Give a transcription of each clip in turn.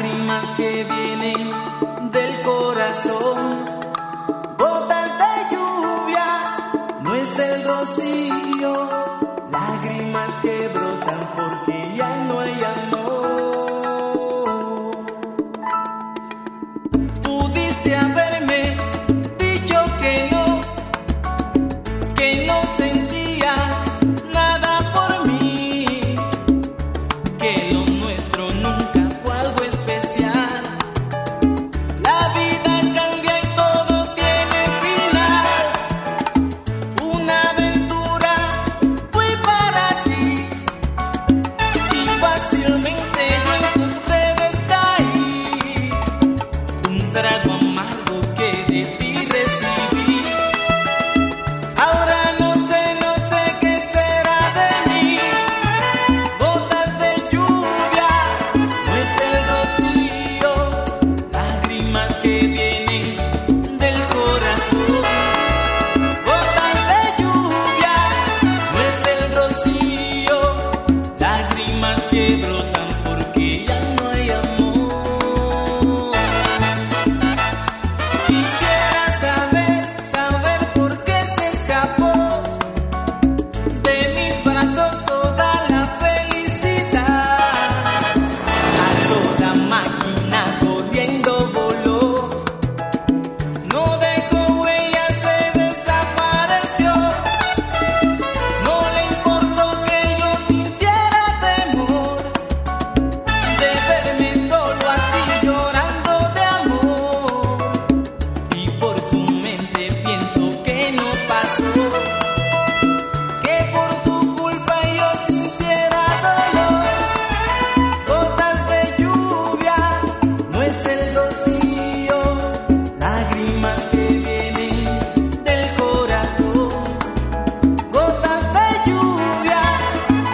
lágrimas que vienen del corazón, gotas de lluvia, no es el rocío, lágrimas que brotan porque ya no hay amor. Pudiste haberme dicho que no sentías nada por mí, que lo nuestro nunca fue algo especial. La vida cambia y todo tiene final. Una aventura fui para ti y fácilmente en tus redes caí. Un trago amargo que de ti recibí. Ahora no sé qué será de mí. Gotas de lluvia, no es el rocío, lágrimas que vienen del corazón. Gotas de lluvia, no es el rocío, lágrimas que brotan porque ya no hay amor. Quisiera saber por qué se escapó de mis brazos toda la felicidad. A toda máquina corriendo voló, no dejó huella, se desapareció. No le importó que yo sintiera temor de verme solo así llorando de amor. Y por su mente pienso que no pasó, que por su culpa yo sintiera dolor. Gotas de lluvia, no es el rocío, lágrimas que vienen del corazón. Gotas de lluvia,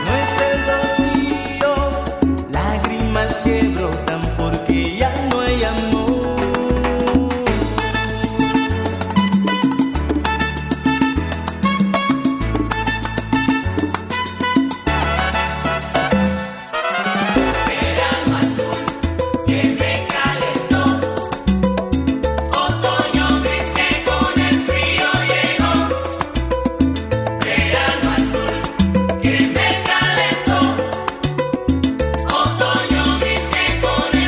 no es el rocío, lágrimas que brotan porque ya no hay amor. Verano azul que me calentó, otoño gris que con el frío llegó. Verano azul que me calentó, otoño gris que con el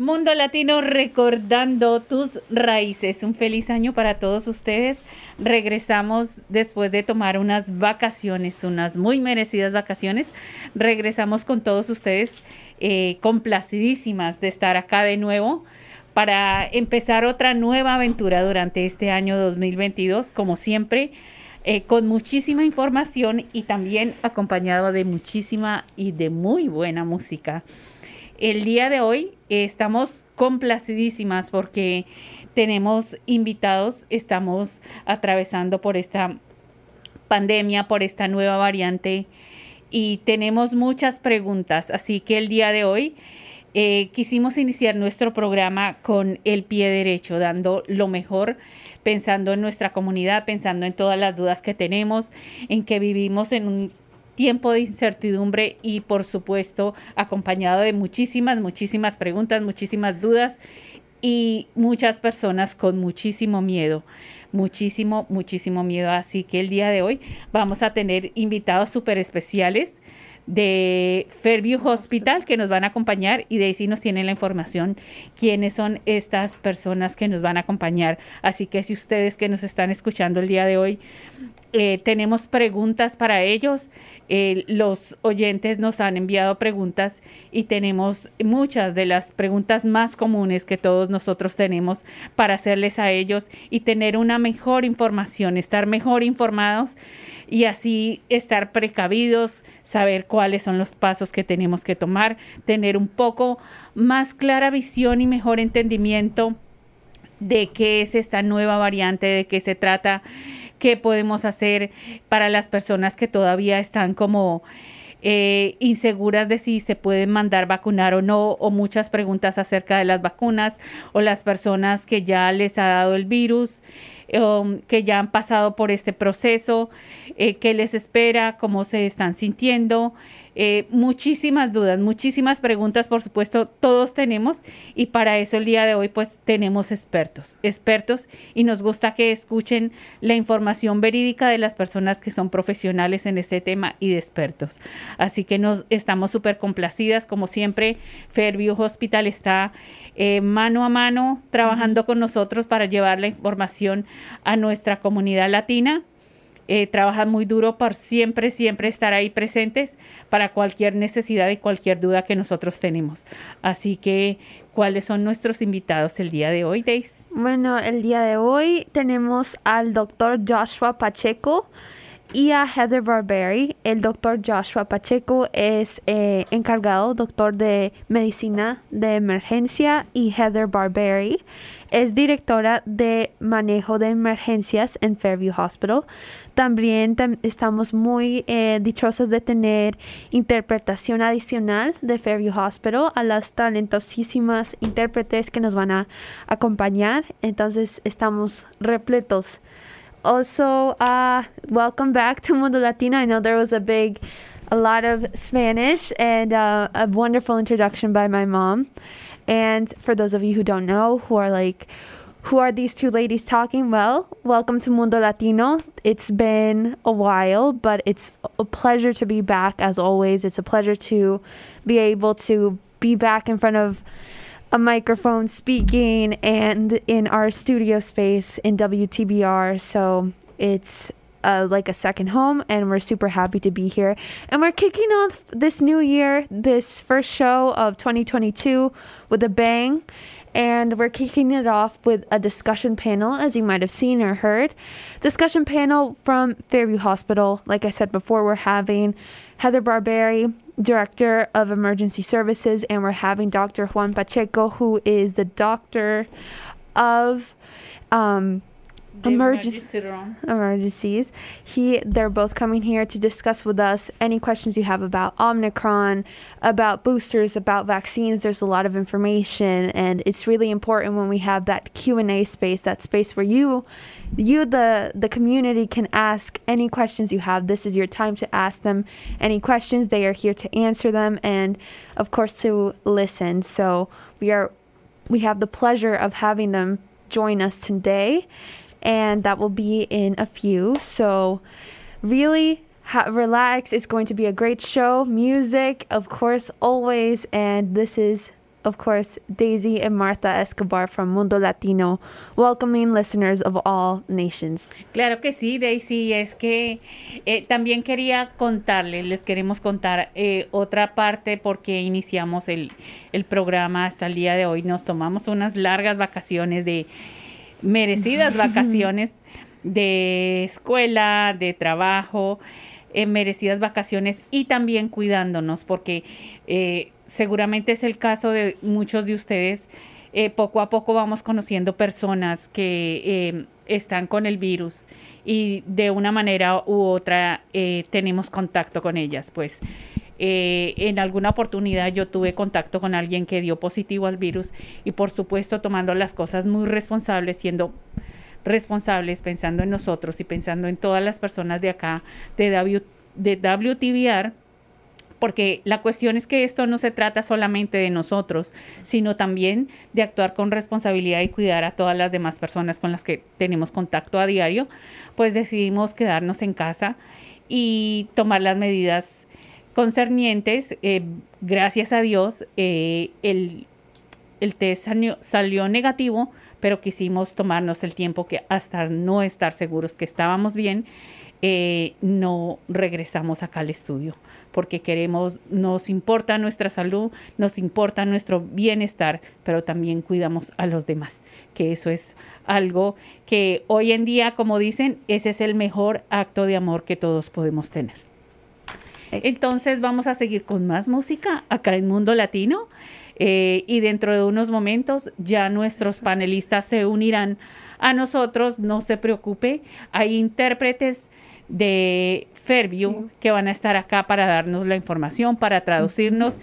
Mundo Latino recordando tus raíces. Un feliz año para todos ustedes. Regresamos después de tomar unas vacaciones, unas muy merecidas vacaciones. Regresamos con todos ustedes complacidísimas de estar acá de nuevo para empezar otra nueva aventura durante este año 2022, como siempre, con muchísima información y también acompañado de muchísima y de muy buena música. El día de hoy estamos complacidísimas porque tenemos invitados, estamos atravesando por esta pandemia, por esta nueva variante y tenemos muchas preguntas. Así que el día de hoy quisimos iniciar nuestro programa con el pie derecho, dando lo mejor, pensando en nuestra comunidad, pensando en todas las dudas que tenemos, en que vivimos en un tiempo de incertidumbre y, por supuesto, acompañado de muchísimas preguntas, muchísimas dudas y muchas personas con muchísimo miedo. Así que el día de hoy vamos a tener invitados súper especiales de Fairview Hospital que nos van a acompañar y de ahí sí nos tienen la información quiénes son estas personas que nos van a acompañar. Así que si ustedes que nos están escuchando el día de hoy tenemos preguntas para ellos. Los oyentes nos han enviado preguntas y tenemos muchas de las preguntas más comunes que todos nosotros tenemos para hacerles a ellos y tener una mejor información, estar mejor informados y así estar precavidos, saber cuáles son los pasos que tenemos que tomar, tener un poco más clara visión y mejor entendimiento de qué es esta nueva variante, de qué se trata. ¿Qué podemos hacer para las personas que todavía están como inseguras de si se pueden mandar vacunar o no? O muchas preguntas acerca de las vacunas o las personas que ya les ha dado el virus, que ya han pasado por este proceso, qué les espera, cómo se están sintiendo. Muchísimas dudas, muchísimas preguntas, por supuesto, todos tenemos y para eso el día de hoy pues tenemos expertos y nos gusta que escuchen la información verídica de las personas que son profesionales en este tema y de expertos. Así que nos estamos súper complacidas, como siempre, Fairview Hospital está mano a mano trabajando con nosotros para llevar la información a nuestra comunidad latina. Trabajan muy duro por siempre estar ahí presentes para cualquier necesidad y cualquier duda que nosotros tenemos. Así que, ¿cuáles son nuestros invitados el día de hoy, Daisy? Bueno, el día de hoy tenemos al doctor Joshua Pacheco y a Heather Barbieri. El doctor Joshua Pacheco es encargado, doctor de medicina de emergencia, y Heather Barbieri es directora de manejo de emergencias en Fairview Hospital. También estamos muy dichosos de tener interpretación adicional de Fairview Hospital a las talentosísimas intérpretes que nos van a acompañar. Entonces estamos repletos. Also, welcome back to Mundo Latino. I know there was a lot of Spanish and a wonderful introduction by my mom. And for those of you who don't know, who are these two ladies talking? Well, welcome to Mundo Latino. It's been a while, but it's a pleasure to be back as always. It's a pleasure to be able to be back in front of a microphone speaking and in our studio space in WTBR. So it's like a second home and we're super happy to be here. And we're kicking off this new year, this first show of 2022 with a bang. And we're kicking it off with a discussion panel, as you might have seen or heard. Discussion panel from Fairview Hospital. Like I said before, we're having Heather Barbieri, Director of Emergency Services, and we're having Dr. Juan Pacheco, who is the Doctor of Emergencies. They're both coming here to discuss with us any questions you have about Omicron, about boosters, about vaccines. There's a lot of information, and it's really important when we have that Q&A space, that space where the community can ask any questions you have. This is your time to ask them any questions. They are here to answer them and, of course, to listen. So we have the pleasure of having them join us today. And that will be in a few. So really relax. It's going to be a great show. Music, of course, always. And this is of course, Daisy and Martha Escobar from Mundo Latino, welcoming listeners of all nations. Claro que sí, Daisy. Es que también quería contarles, les queremos contar otra parte porque iniciamos el programa hasta el día de hoy. Nos tomamos unas largas vacaciones, merecidas vacaciones de escuela, de trabajo, merecidas vacaciones y también cuidándonos porque... seguramente es el caso de muchos de ustedes. Poco a poco vamos conociendo personas que están con el virus y de una manera u otra tenemos contacto con ellas. Pues en alguna oportunidad yo tuve contacto con alguien que dio positivo al virus y por supuesto tomando las cosas muy responsables, siendo responsables, pensando en nosotros y pensando en todas las personas de acá, de WTBR, porque la cuestión es que esto no se trata solamente de nosotros, sino también de actuar con responsabilidad y cuidar a todas las demás personas con las que tenemos contacto a diario. Pues decidimos quedarnos en casa y tomar las medidas concernientes. Gracias a Dios, el test salió negativo, pero quisimos tomarnos el tiempo que hasta no estar seguros que estábamos bien, no regresamos acá al estudio porque queremos, nos importa nuestra salud, nos importa nuestro bienestar, pero también cuidamos a los demás, que eso es algo que hoy en día, como dicen, ese es el mejor acto de amor que todos podemos tener. Entonces vamos a seguir con más música acá en Mundo Latino y dentro de unos momentos ya nuestros panelistas se unirán a nosotros. No se preocupe, hay intérpretes de Fairview que van a estar acá para darnos la información, para traducirnos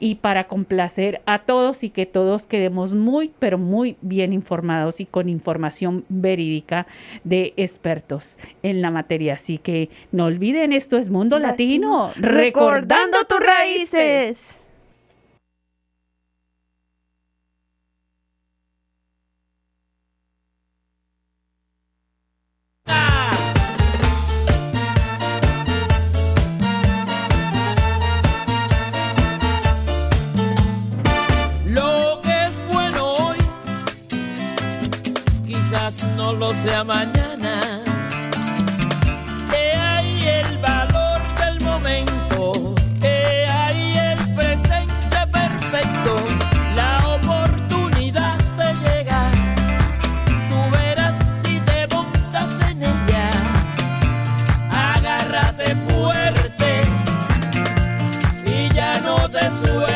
y para complacer a todos y que todos quedemos muy, pero muy bien informados y con información verídica de expertos en la materia. Así que no olviden, esto es Mundo Latino, recordando tus raíces. No lo sea mañana, que hay el valor del momento, que hay el presente perfecto, la oportunidad te llega, tú verás si te montas en ella, agárrate fuerte y ya no te sueltes.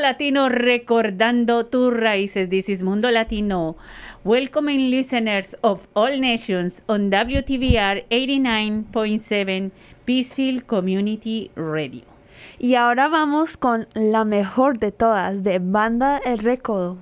Latino recordando tus raíces. This is Mundo Latino. Welcoming listeners of all nations on WTBR 89.7 Peacefield Community Radio. Y ahora vamos con la mejor de todas de Banda El Recodo.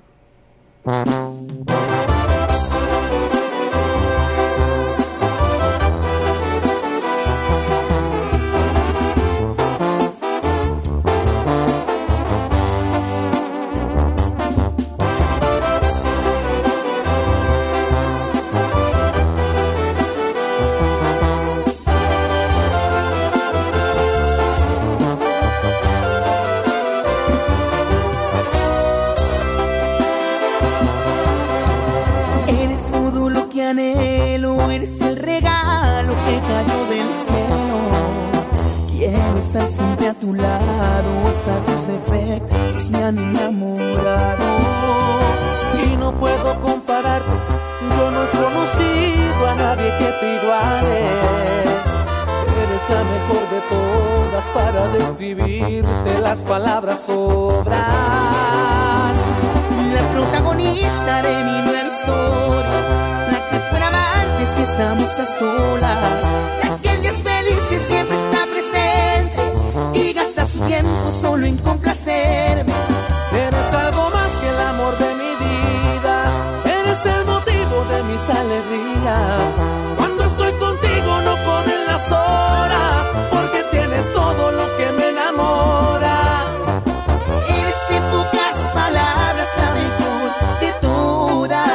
Eres el regalo que cayó del cielo. Quiero estar siempre a tu lado, hasta tus defectos me han enamorado. Y no puedo compararte, yo no he conocido a nadie que te iguale. Eres la mejor de todas, para describirte las palabras sobran. La protagonista de mi nueva historia, la que esperaba antes si estamos a solas, la que es feliz y siempre está presente y gasta su tiempo solo en complacerme. Eres algo más que el amor de mi vida, eres el motivo de mis alegrías. Cuando estoy contigo no corren las horas, porque tienes todo lo que me enamora. Eres en pocas palabras la mejor de todas.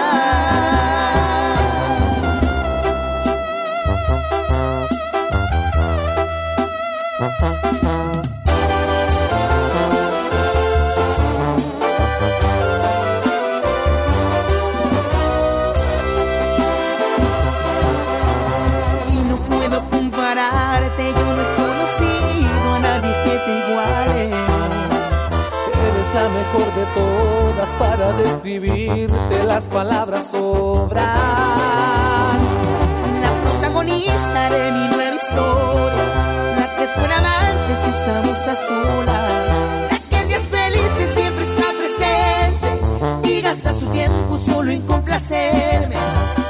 La mejor de todas, para describirte las palabras sobran. La protagonista de mi nueva historia, la que esperaba antes si estamos a solas, la que en días felices siempre está presente y gasta su tiempo solo en complacerme.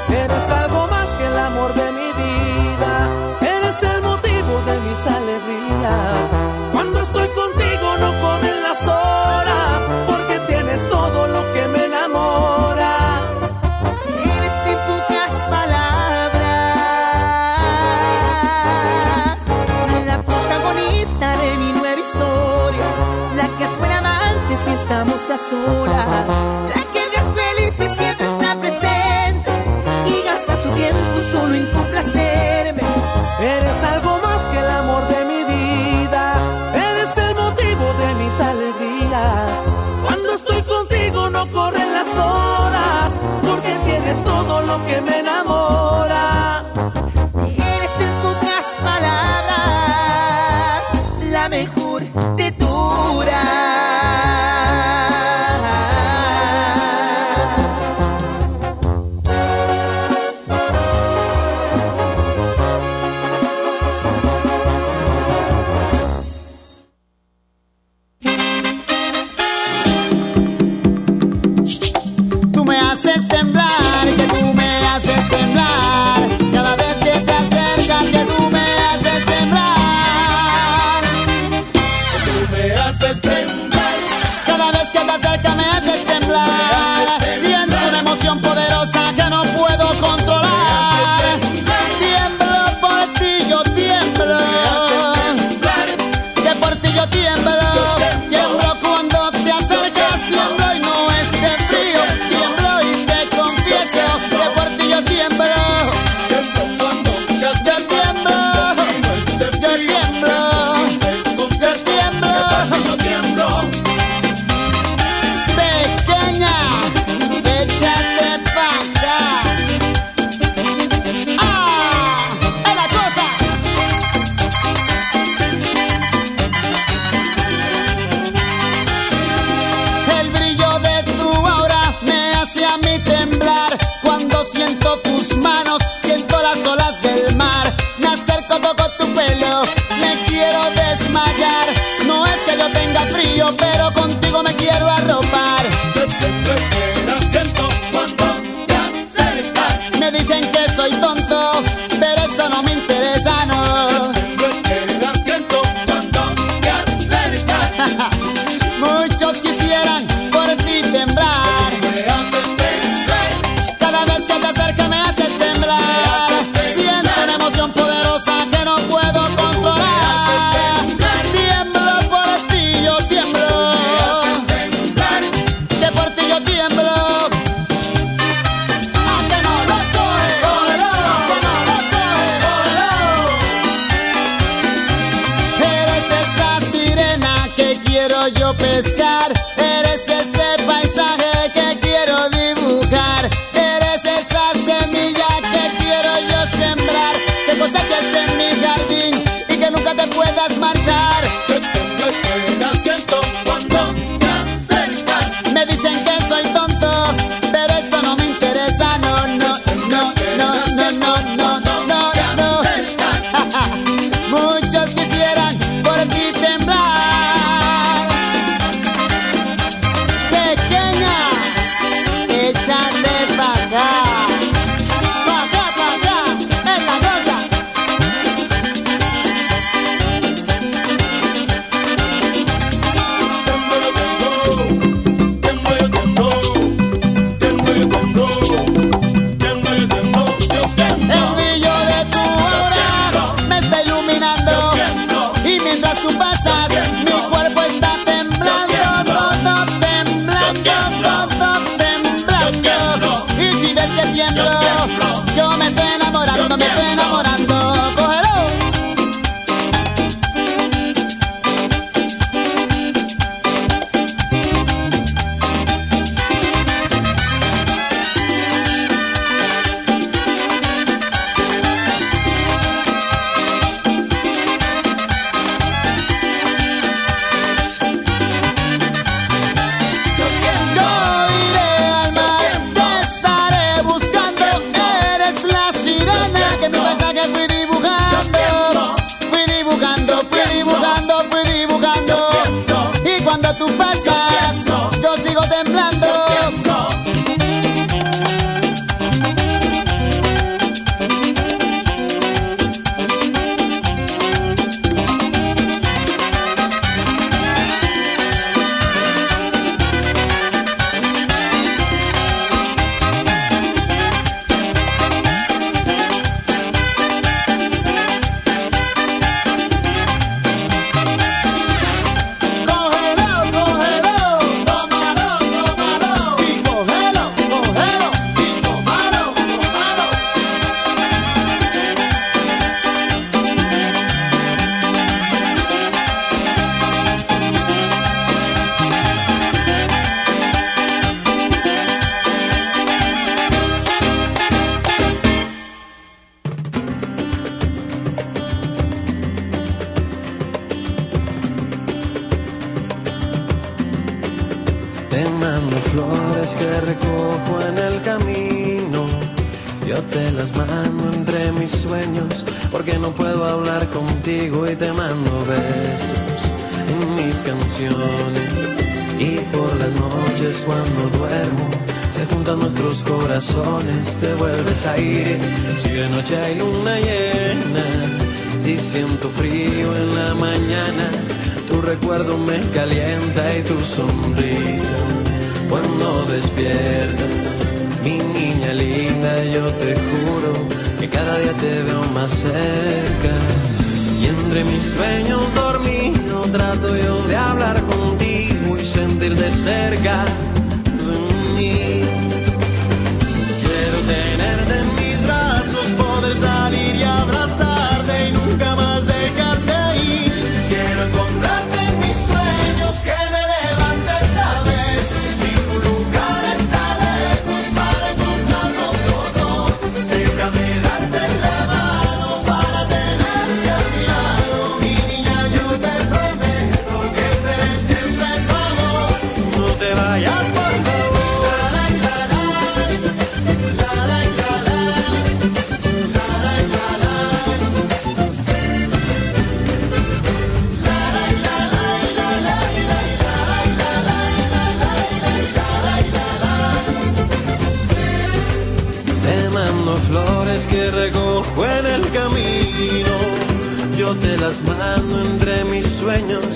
Eres algo más que el amor de mi vida, eres el motivo de mis alegrías. Cuando estoy contigo no corren las horas, porque tienes todo lo que me enamora. Eres en pocas palabras la protagonista de mi nueva historia, la que esperaba antes si estamos a solas, la que es feliz y siempre está presente y gasta su tiempo solo en complacerme. Eres algo más que el amor de mi vida, eres el motivo de mis alegrías. Cuando estoy contigo no corren las horas, porque tienes todo lo que me enamora. Eres en pocas palabras la mejor de temblar, que tú me haces temblar. quiero pescar, eres ese paisaje que quiero dibujar, eres esa semilla que quiero yo sembrar, que coseches en mi jardín y que nunca te puedas marchar. Yo te lo estoy haciendo cuando te acercas. Me dicen que soy tonto, pero eso no me interesa. No, no, no, no, no, no, no, no, no, no. Muchos quisieran por ti temblar. Quiero comprarte mis sueños.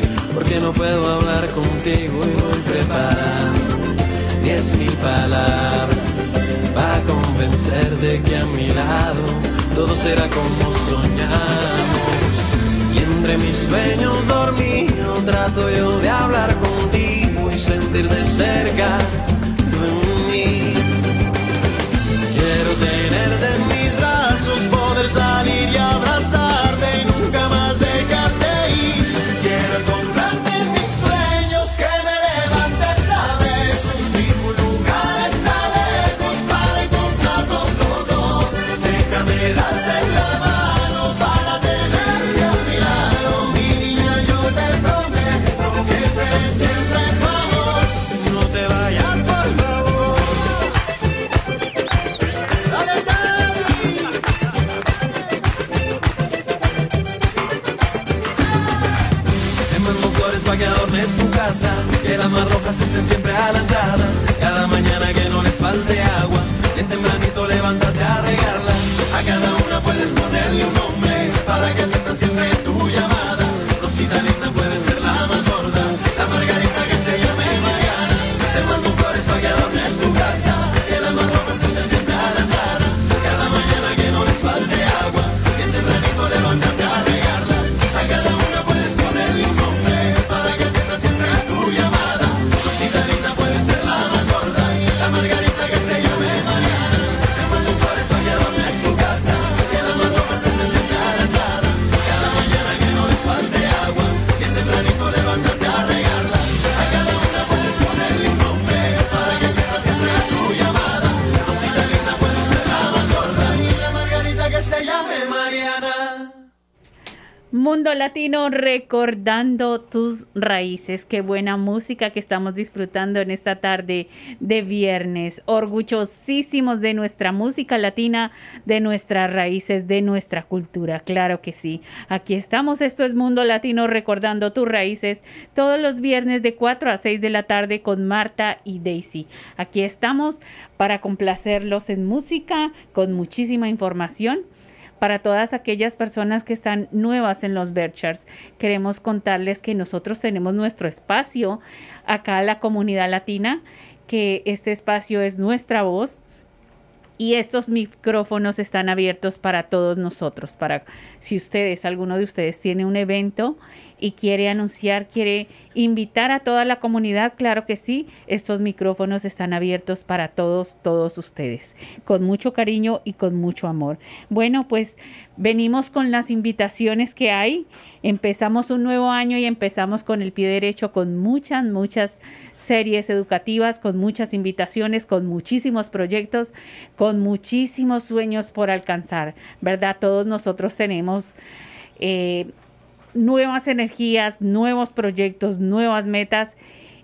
bañador no es tu casa, que las más rojas estén siempre a la entrada, cada mañana que no les falte agua, de tempranito levántate a regarla. A cada una puedes ponerle un nombre, para que atiendan siempre tu llamada. Rosita linda puede ser la más gorda, la margarita que se llame Mariana. Te mando flores para que adornes tu casa, que las más rojas estén siempre a la entrada, cada mañana que no les falte agua, de tempranito levántate a regarlas. A cada una puedes ponerle un nombre, para que atiendan siempre tu llamada. Rosita linda puede ser la más gorda, la margarita que se llame Mariana. Te mando flores para que adornes tu casa, que las más rojas estén siempre a la entrada, cada mañana que no les falte agua, que tempranito levántate a regarlas. A cada una puedes ponerle un nombre, para que atiendan siempre tu llamada. Rosita linda puede ser la más gorda, y la margarita que se llame Mariana. Mundo Latino, recordando tus raíces. Qué buena música que estamos disfrutando en esta tarde de viernes. Orgullosísimos de nuestra música latina, de nuestras raíces, de nuestra cultura. Claro que sí. Aquí estamos. Esto es Mundo Latino, recordando tus raíces. Todos los viernes de 4 a 6 de la tarde con Marta y Daisy. Aquí estamos para complacerlos en música, con muchísima información. Para todas aquellas personas que están nuevas en los Berkshires, queremos contarles que nosotros tenemos nuestro espacio acá en la comunidad latina, que este espacio es nuestra voz y estos micrófonos están abiertos para todos nosotros. Para si ustedes, alguno de ustedes tiene un evento y quiere anunciar, quiere invitar a toda la comunidad, claro que sí, estos micrófonos están abiertos para todos ustedes, con mucho cariño y con mucho amor. Bueno, pues venimos con las invitaciones que hay. Empezamos un nuevo año y empezamos con el pie derecho, con muchas series educativas, con muchas invitaciones, con muchísimos proyectos, con muchísimos sueños por alcanzar, ¿verdad? Todos nosotros tenemos nuevas energías, nuevos proyectos, nuevas metas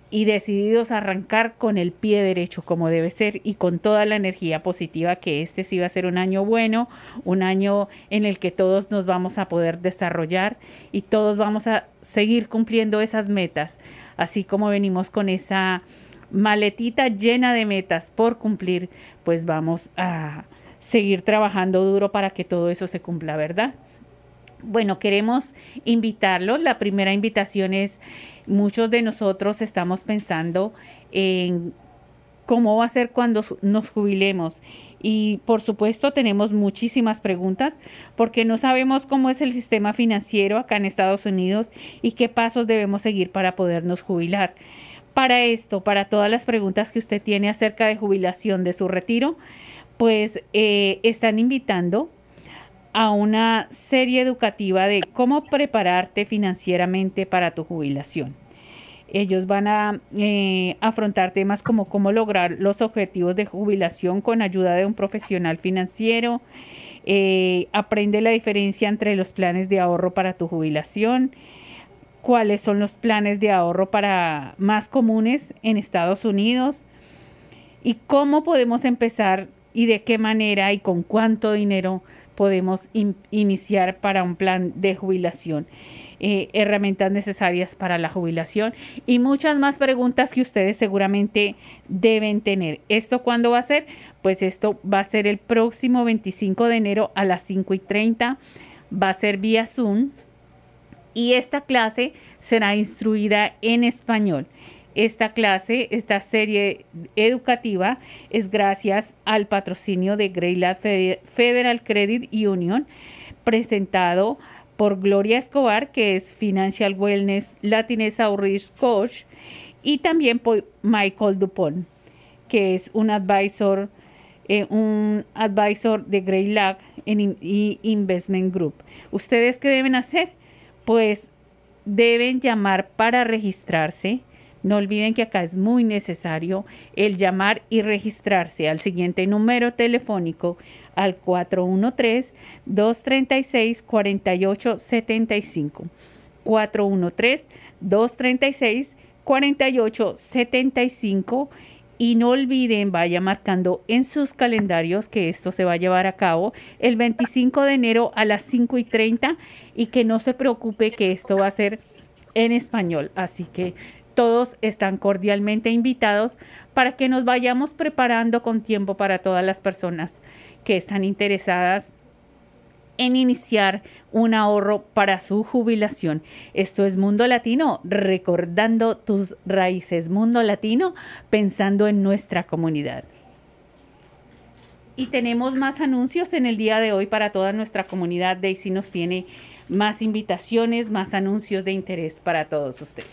y decididos a arrancar con el pie derecho como debe ser y con toda la energía positiva, que este sí va a ser un año bueno, un año en el que todos nos vamos a poder desarrollar y todos vamos a seguir cumpliendo esas metas, así como venimos con esa maletita llena de metas por cumplir, pues vamos a seguir trabajando duro para que todo eso se cumpla, ¿verdad? Bueno, queremos invitarlos. La primera invitación es, muchos de nosotros estamos pensando en cómo va a ser cuando nos jubilemos. Y por supuesto tenemos muchísimas preguntas porque no sabemos cómo es el sistema financiero acá en Estados Unidos y qué pasos debemos seguir para podernos jubilar. Para esto, para todas las preguntas que usted tiene acerca de jubilación, de su retiro, pues están invitando a una serie educativa de cómo prepararte financieramente para tu jubilación. Ellos van a afrontar temas como cómo lograr los objetivos de jubilación con ayuda de un profesional financiero. Aprende la diferencia entre los planes de ahorro para tu jubilación. ¿Cuáles son los planes de ahorro para más comunes en Estados Unidos? ¿Y cómo podemos empezar y de qué manera y con cuánto dinero podemos iniciar para un plan de jubilación, herramientas necesarias para la jubilación y muchas más preguntas que ustedes seguramente deben tener? ¿Esto cuándo va a ser? Pues esto va a ser el próximo 25 de enero a las 5:30, va a ser vía Zoom y esta clase será instruida en español. Esta clase, esta serie educativa es gracias al patrocinio de Greylock Federal Credit Union, presentado por Gloria Escobar, que es Financial Wellness Latinx Outreach Coach, y también por Michael Dupont, que es un advisor de Greylock y Investment Group. ¿Ustedes qué deben hacer? Pues deben llamar para registrarse. No olviden que acá es muy necesario el llamar y registrarse al siguiente número telefónico, al 413-236-4875. 413-236-4875. Y no olviden, vaya marcando en sus calendarios que esto se va a llevar a cabo el 25 de enero a las 5:30 y que no se preocupe que esto va a ser en español. Así que todos están cordialmente invitados para que nos vayamos preparando con tiempo para todas las personas que están interesadas en iniciar un ahorro para su jubilación. Esto es Mundo Latino, recordando tus raíces. Mundo Latino, pensando en nuestra comunidad. Y tenemos más anuncios en el día de hoy para toda nuestra comunidad. Daisy nos tiene más invitaciones, más anuncios de interés para todos ustedes.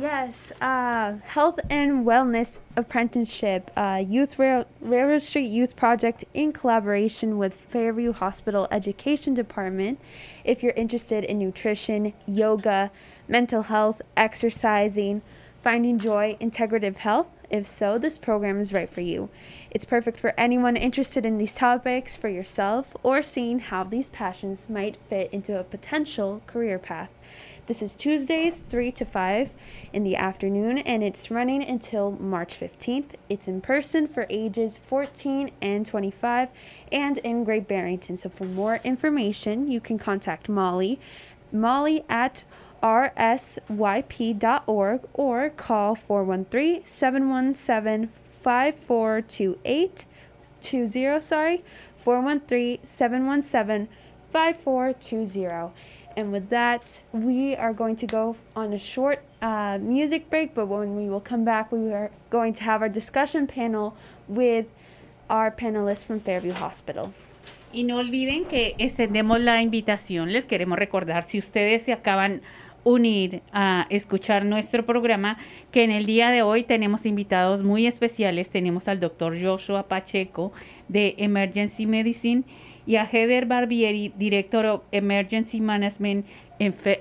Yes, Health and Wellness Apprenticeship, Railroad Street Youth Project in collaboration with Fairview Hospital Education Department. If you're interested in nutrition, yoga, mental health, exercising, finding joy, integrative health, if so, this program is right for you. It's perfect for anyone interested in these topics, for yourself, or seeing how these passions might fit into a potential career path. This is Tuesdays 3 to 5 in the afternoon, and it's running until March 15th. It's in person for ages 14 and 25 and in Great Barrington. So for more information, you can contact Molly at rsyp.org or call 413-717-5420. And with that, we are going to go on a short music break, but when we will come back, we are going to have our discussion panel with our panelists from Fairview Hospital. Y no olviden que extendemos la invitación. Les queremos recordar, si ustedes se acaban unir a escuchar nuestro programa, que en el día de hoy tenemos invitados muy especiales. Tenemos al doctor Joshua Pacheco de Emergency Medicine y a Heather Barbieri, director of Emergency Management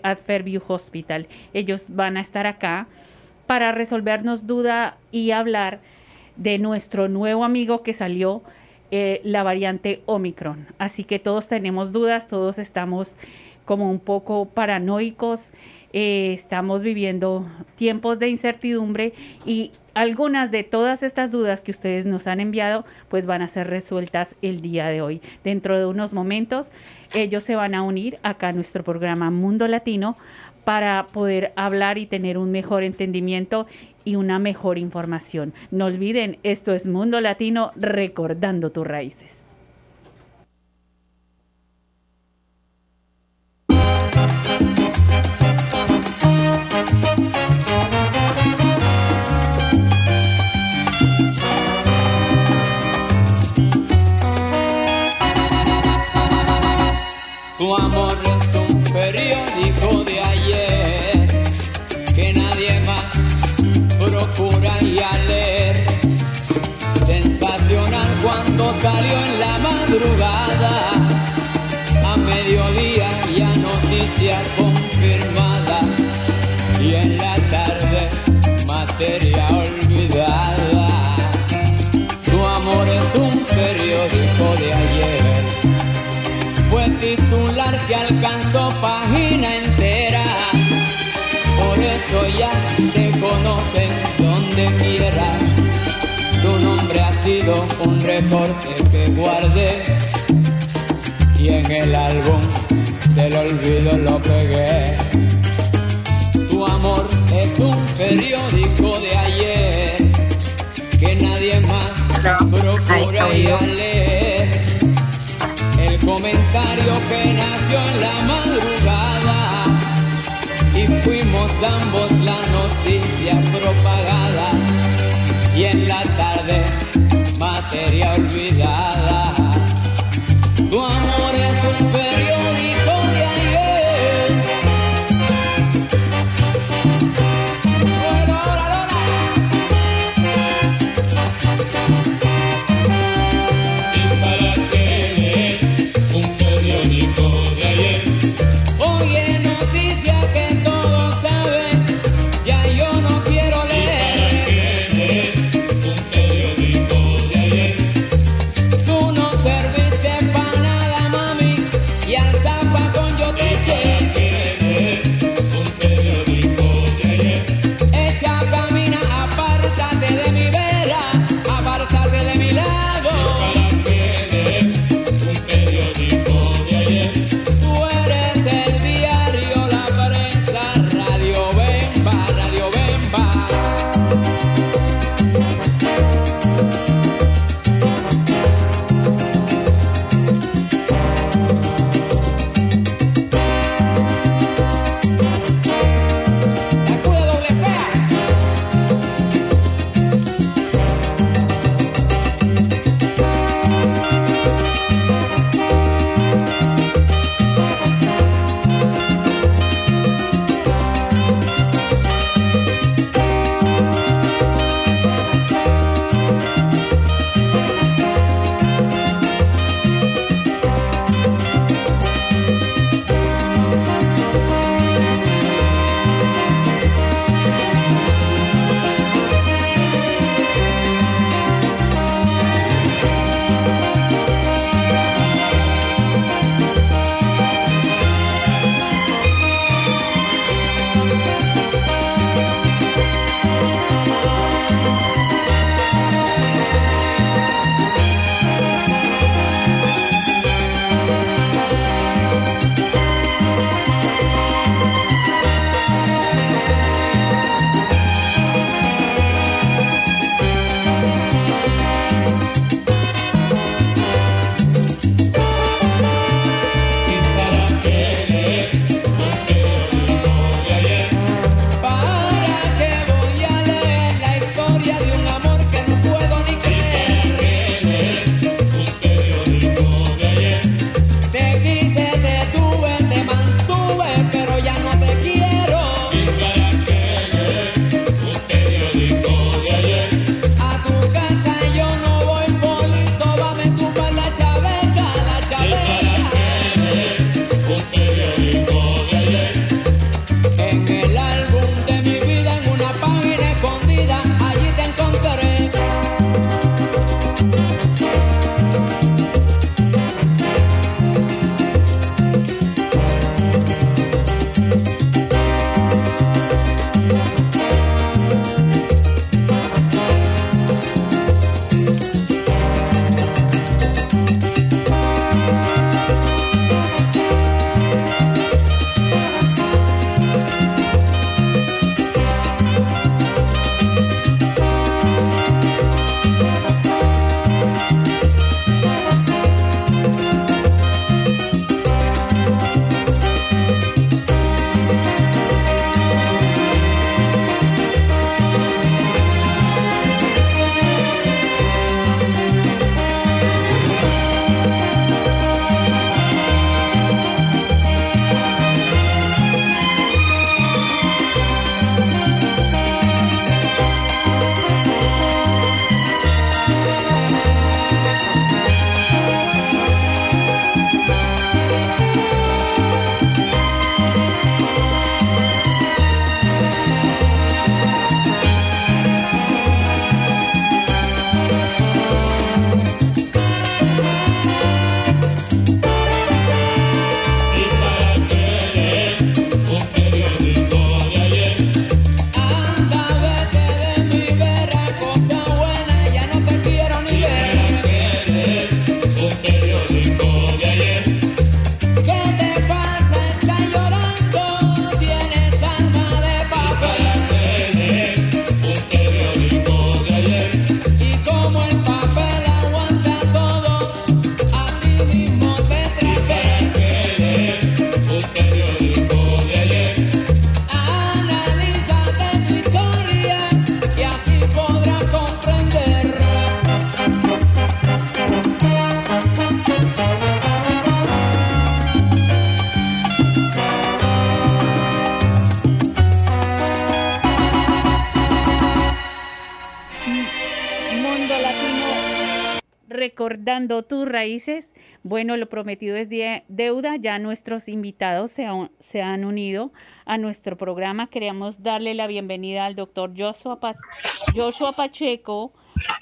at Fairview Hospital. Ellos van a estar acá para resolvernos duda y hablar de nuestro nuevo amigo que salió, la variante Omicron. Así que todos tenemos dudas, todos estamos como un poco paranoicos, estamos viviendo tiempos de incertidumbre y algunas de todas estas dudas que ustedes nos han enviado pues van a ser resueltas el día de hoy. Dentro de unos momentos ellos se van a unir acá a nuestro programa Mundo Latino para poder hablar y tener un mejor entendimiento y una mejor información. No olviden, esto es Mundo Latino, recordando tus raíces. Tu amor es un periódico de ayer que nadie más procuraría leer. Sensacional cuando salió en la madrugada, a mediodía ya noticia confirmada y en la tarde materia olvidada. Tu amor es un periódico de ayer, fue titular que alcanzó página entera. Por eso ya te conocen donde quiera. Tu nombre ha sido un recorte que guardé y en el álbum del olvido lo pegué. Tu amor es un periódico de ayer que nadie más procuraría leer. Comentario que nació en la madrugada y fuimos ambos la noticia propagada y en la tarde materia olvidada. Tu amor es un periódico de ayer. Oye, noticia que todos saben, ya yo no quiero leer. Recordando tus raíces, bueno, lo prometido es deuda, ya nuestros invitados se han unido a nuestro programa. Queríamos darle la bienvenida al doctor Joshua Pacheco,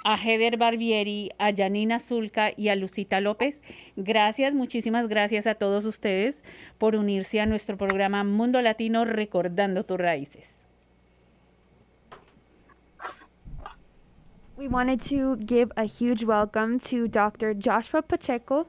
a Heather Barbieri, a Janina Sulca y a Lucita López. Gracias, muchísimas gracias a todos ustedes por unirse a nuestro programa Mundo Latino Recordando tus Raíces. We wanted to give a huge welcome to Dr. Joshua Pacheco,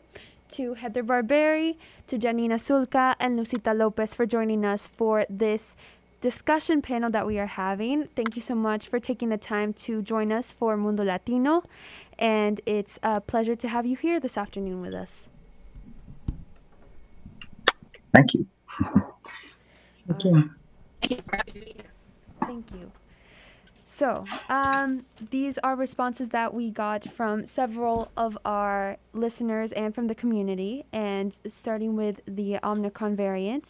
to Heather Barbieri, to Janina Sulca, and Lucita López for joining us for this discussion panel that we are having. Thank you so much for taking the time to join us for Mundo Latino, and it's a pleasure to have you here this afternoon with us. Thank you. Thank you. Thank you. So, these are responses that we got from several of our listeners and from the community, and starting with the Omicron variant.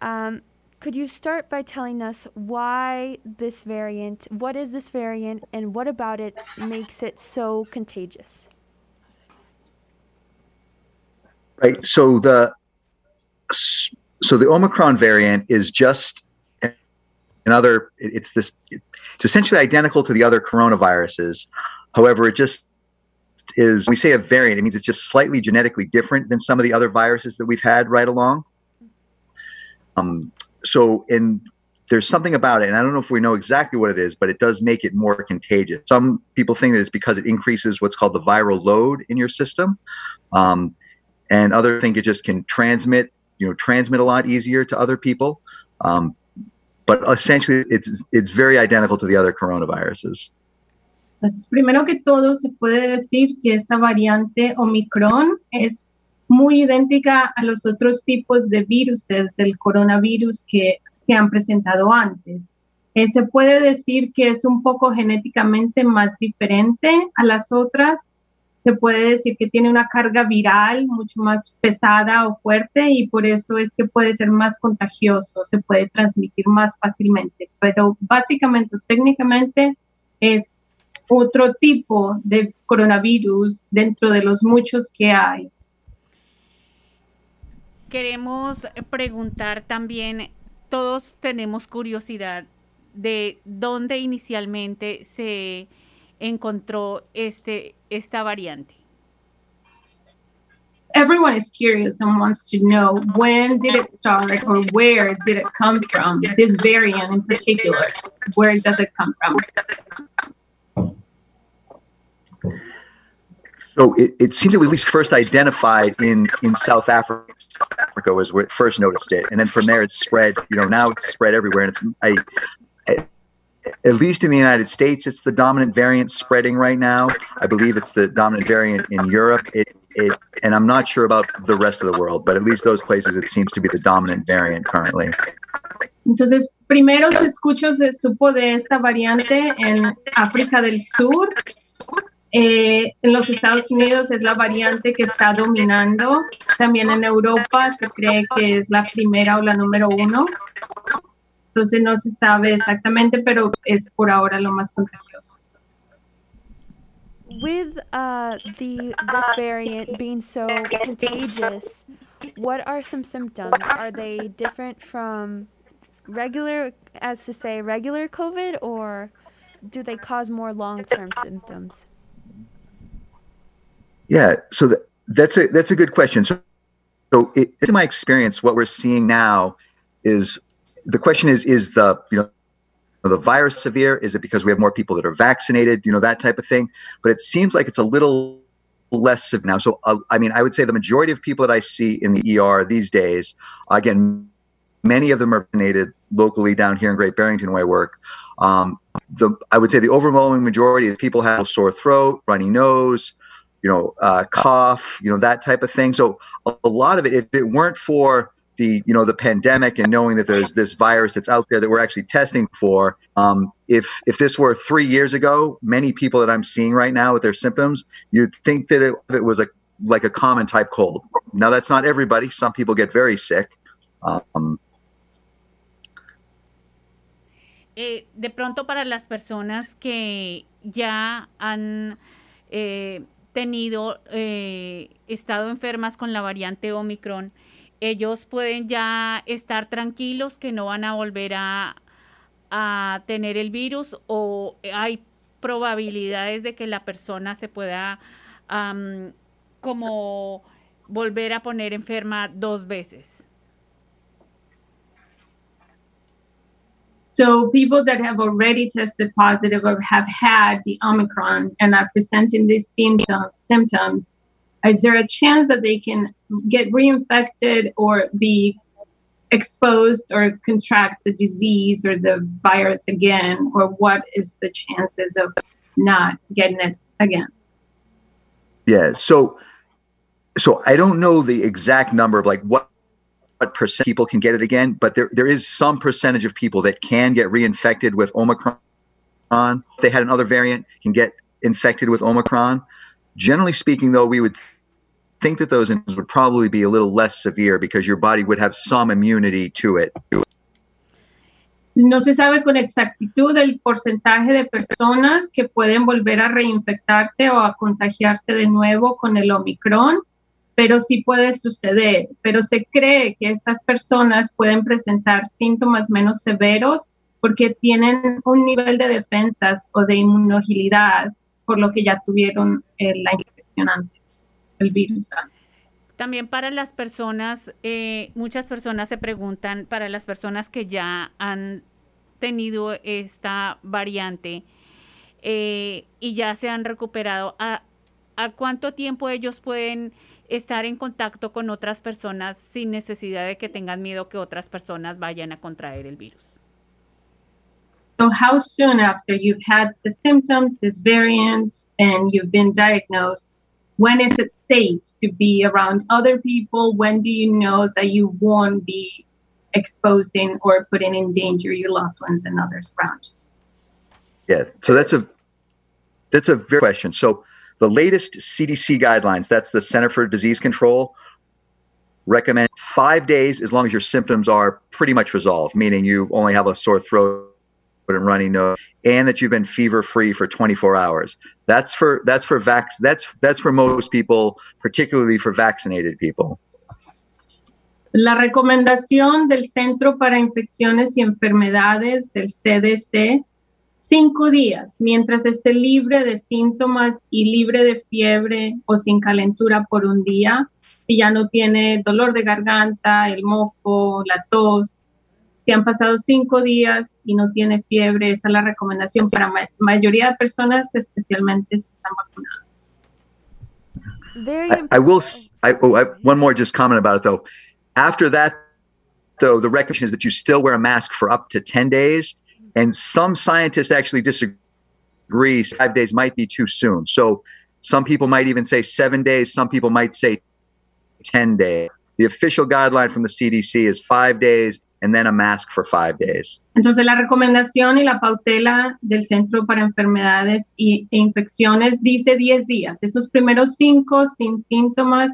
Could you start by telling us why this variant, what is this variant, and what about it makes it so contagious? Right, so the Omicron variant is just another, it's essentially identical to the other coronaviruses. However, it just is, when we say a variant, it means it's just slightly genetically different than some of the other viruses that we've had right along. And there's something about it, and I don't know if we know exactly what it is, but it does make it more contagious. Some people think that it's because it increases what's called the viral load in your system. And others think it just can transmit a lot easier to other people. But essentially, it's very identical to the other coronaviruses. Pues primero que todo, se puede decir que esa variante Omicron es muy idéntica a los otros tipos de virus del coronavirus que se han presentado antes. Se puede decir que es un poco genéticamente más diferente a las otras. Se puede decir que tiene una carga viral mucho más pesada o fuerte y por eso es que puede ser más contagioso, se puede transmitir más fácilmente. Pero básicamente, técnicamente, es otro tipo de coronavirus dentro de los muchos que hay. Queremos preguntar también, todos tenemos curiosidad de dónde inicialmente se encontró esta variante. Everyone is curious and wants to know when did it start or where did it come from? This variant in particular, where does it come from? So it seems it was at least first identified in South Africa was where it first noticed it, and then from there it's spread. Now it's spread everywhere, and it's at least in the United States, it's the dominant variant spreading right now. I believe it's the dominant variant in Europe. And I'm not sure about the rest of the world, but at least those places, it seems to be the dominant variant currently. Entonces, primero se supo de esta variante en África del Sur. En los Estados Unidos es la variante que está dominando. También en Europa se cree que es la primera o la número uno. Entonces no se sabe exactamente, pero es por ahora lo más contagioso. With this variant being so contagious, what are some symptoms? Are they different from regular COVID, or do they cause more long-term symptoms? Yeah, so that's a good question. So in my experience, what we're seeing now is, the question is the virus severe? Is it because we have more people that are vaccinated? That type of thing. But it seems like it's a little less severe now. So, I would say the majority of people that I see in the ER these days, again, many of them are vaccinated locally down here in Great Barrington where I work. I would say the overwhelming majority of people have sore throat, runny nose, cough, that type of thing. So a lot of it, if it weren't for the pandemic and knowing that there's this virus that's out there that we're actually testing for. If this were 3 years ago, many people that I'm seeing right now with their symptoms, you'd think that it was like a common type cold. Now that's not everybody. Some people get very sick. De pronto para las personas que ya han tenido, estado enfermas con la variante Omicron, ellos pueden ya estar tranquilos que no van a volver a tener el virus, o hay probabilidades de que la persona se pueda como volver a poner enferma dos veces. So people that have already tested positive or have had the Omicron and are presenting these symptoms, is there a chance that they can get reinfected or be exposed or contract the disease or the virus again? Or what is the chances of not getting it again? Yeah, so I don't know the exact number of like what percent people can get it again, but there is some percentage of people that can get reinfected with Omicron. If they had another variant, can get infected with Omicron. Generally speaking, though, we would think that those would probably be a little less severe because your body would have some immunity to it. No se sabe con exactitud el porcentaje de personas que pueden volver a reinfectarse o a contagiarse de nuevo con el Omicron, pero sí puede suceder, pero se cree que estas personas pueden presentar síntomas menos severos porque tienen un nivel de defensas o de inmunogilidad por lo que ya tuvieron la infección antes, el virus antes. También para las personas, muchas personas se preguntan, para las personas que ya han tenido esta variante y ya se han recuperado, ¿a cuánto tiempo ellos pueden estar en contacto con otras personas sin necesidad de que tengan miedo que otras personas vayan a contraer el virus? So how soon after you've had the symptoms, this variant, and you've been diagnosed, when is it safe to be around other people? When do you know that you won't be exposing or putting in danger your loved ones and others around you? Yeah, so that's a very good question. So the latest CDC guidelines, that's the Center for Disease Control, recommend 5 days as long as your symptoms are pretty much resolved, meaning you only have a sore throat and runny nose, and that you've been fever-free for 24 hours. That's for most people, particularly for vaccinated people. La recomendación del Centro para Infecciones y Enfermedades, el CDC, 5 días, mientras esté libre de síntomas y libre de fiebre o sin calentura por un día, si ya no tiene dolor de garganta, el moco, la tos, si han pasado 5 días y no tiene fiebre, esa es la recomendación para la mayoría de personas, especialmente si están vacunados. One more just comment about it though. After that, though, the recommendation is that you still wear a mask for up to 10 days. And some scientists actually disagree. 5 days might be too soon. So some people might even say 7 days. Some people might say 10 days. The official guideline from the CDC is 5 days and then a mask for 5 days. Entonces la recomendación y la cautela del Centro para Enfermedades e Infecciones dice 10 días. Esos primeros 5 sin síntomas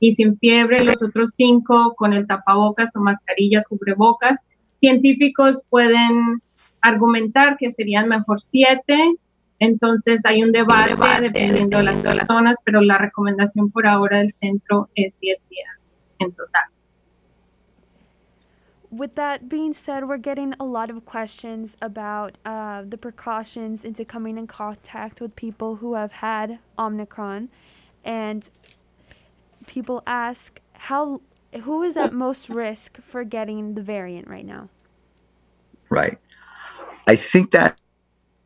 y sin fiebre, los otros 5 con el tapabocas o mascarilla, cubrebocas. Científicos pueden argumentar que serían mejor 7, entonces hay un debate dependiendo de las zonas, pero la recomendación por ahora del centro es 10 días en total. With that being said, we're getting a lot of questions about the precautions into coming in contact with people who have had Omicron, and people ask who is at most risk for getting the variant right now? Right. I think that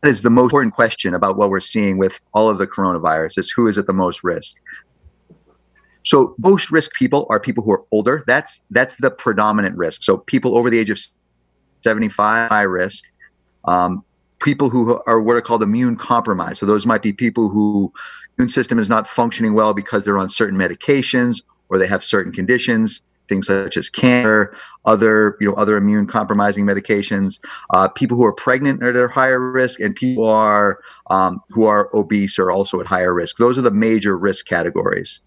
is the most important question about what we're seeing with all of the coronavirus is who is at the most risk. So most risk people are people who are older. That's the predominant risk. So people over the age of 75, high risk. People who are what are called immune compromised. So those might be people whose immune system is not functioning well because they're on certain medications or they have certain conditions. Things such as cancer, other immune compromising medications, people who are pregnant are at higher risk, and people who are obese are also at higher risk. Those are the major risk categories.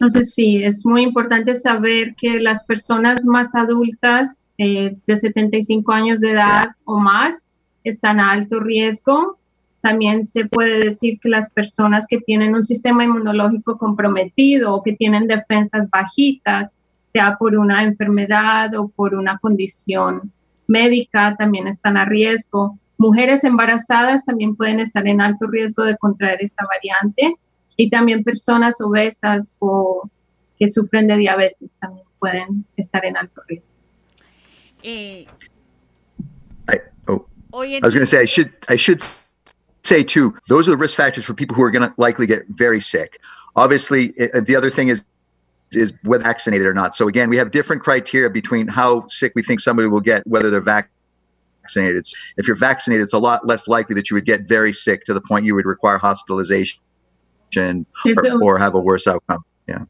Entonces sí, es muy importante saber que las personas más adultas de 75 años de edad o más están a alto riesgo. También se puede decir que las personas que tienen un sistema inmunológico comprometido o que tienen defensas bajitas, sea por una enfermedad o por una condición médica, también están a riesgo. Mujeres embarazadas también pueden estar en alto riesgo de contraer esta variante, y también personas obesas o que sufren de diabetes también pueden estar en alto riesgo. I was going to say, I should say too, those are the risk factors for people who are going to likely get very sick. Obviously, the other thing is whether vaccinated or not. So again, we have different criteria between how sick we think somebody will get, whether they're vaccinated. If you're vaccinated, it's a lot less likely that you would get very sick to the point you would require hospitalization or have a worse outcome. Yeah.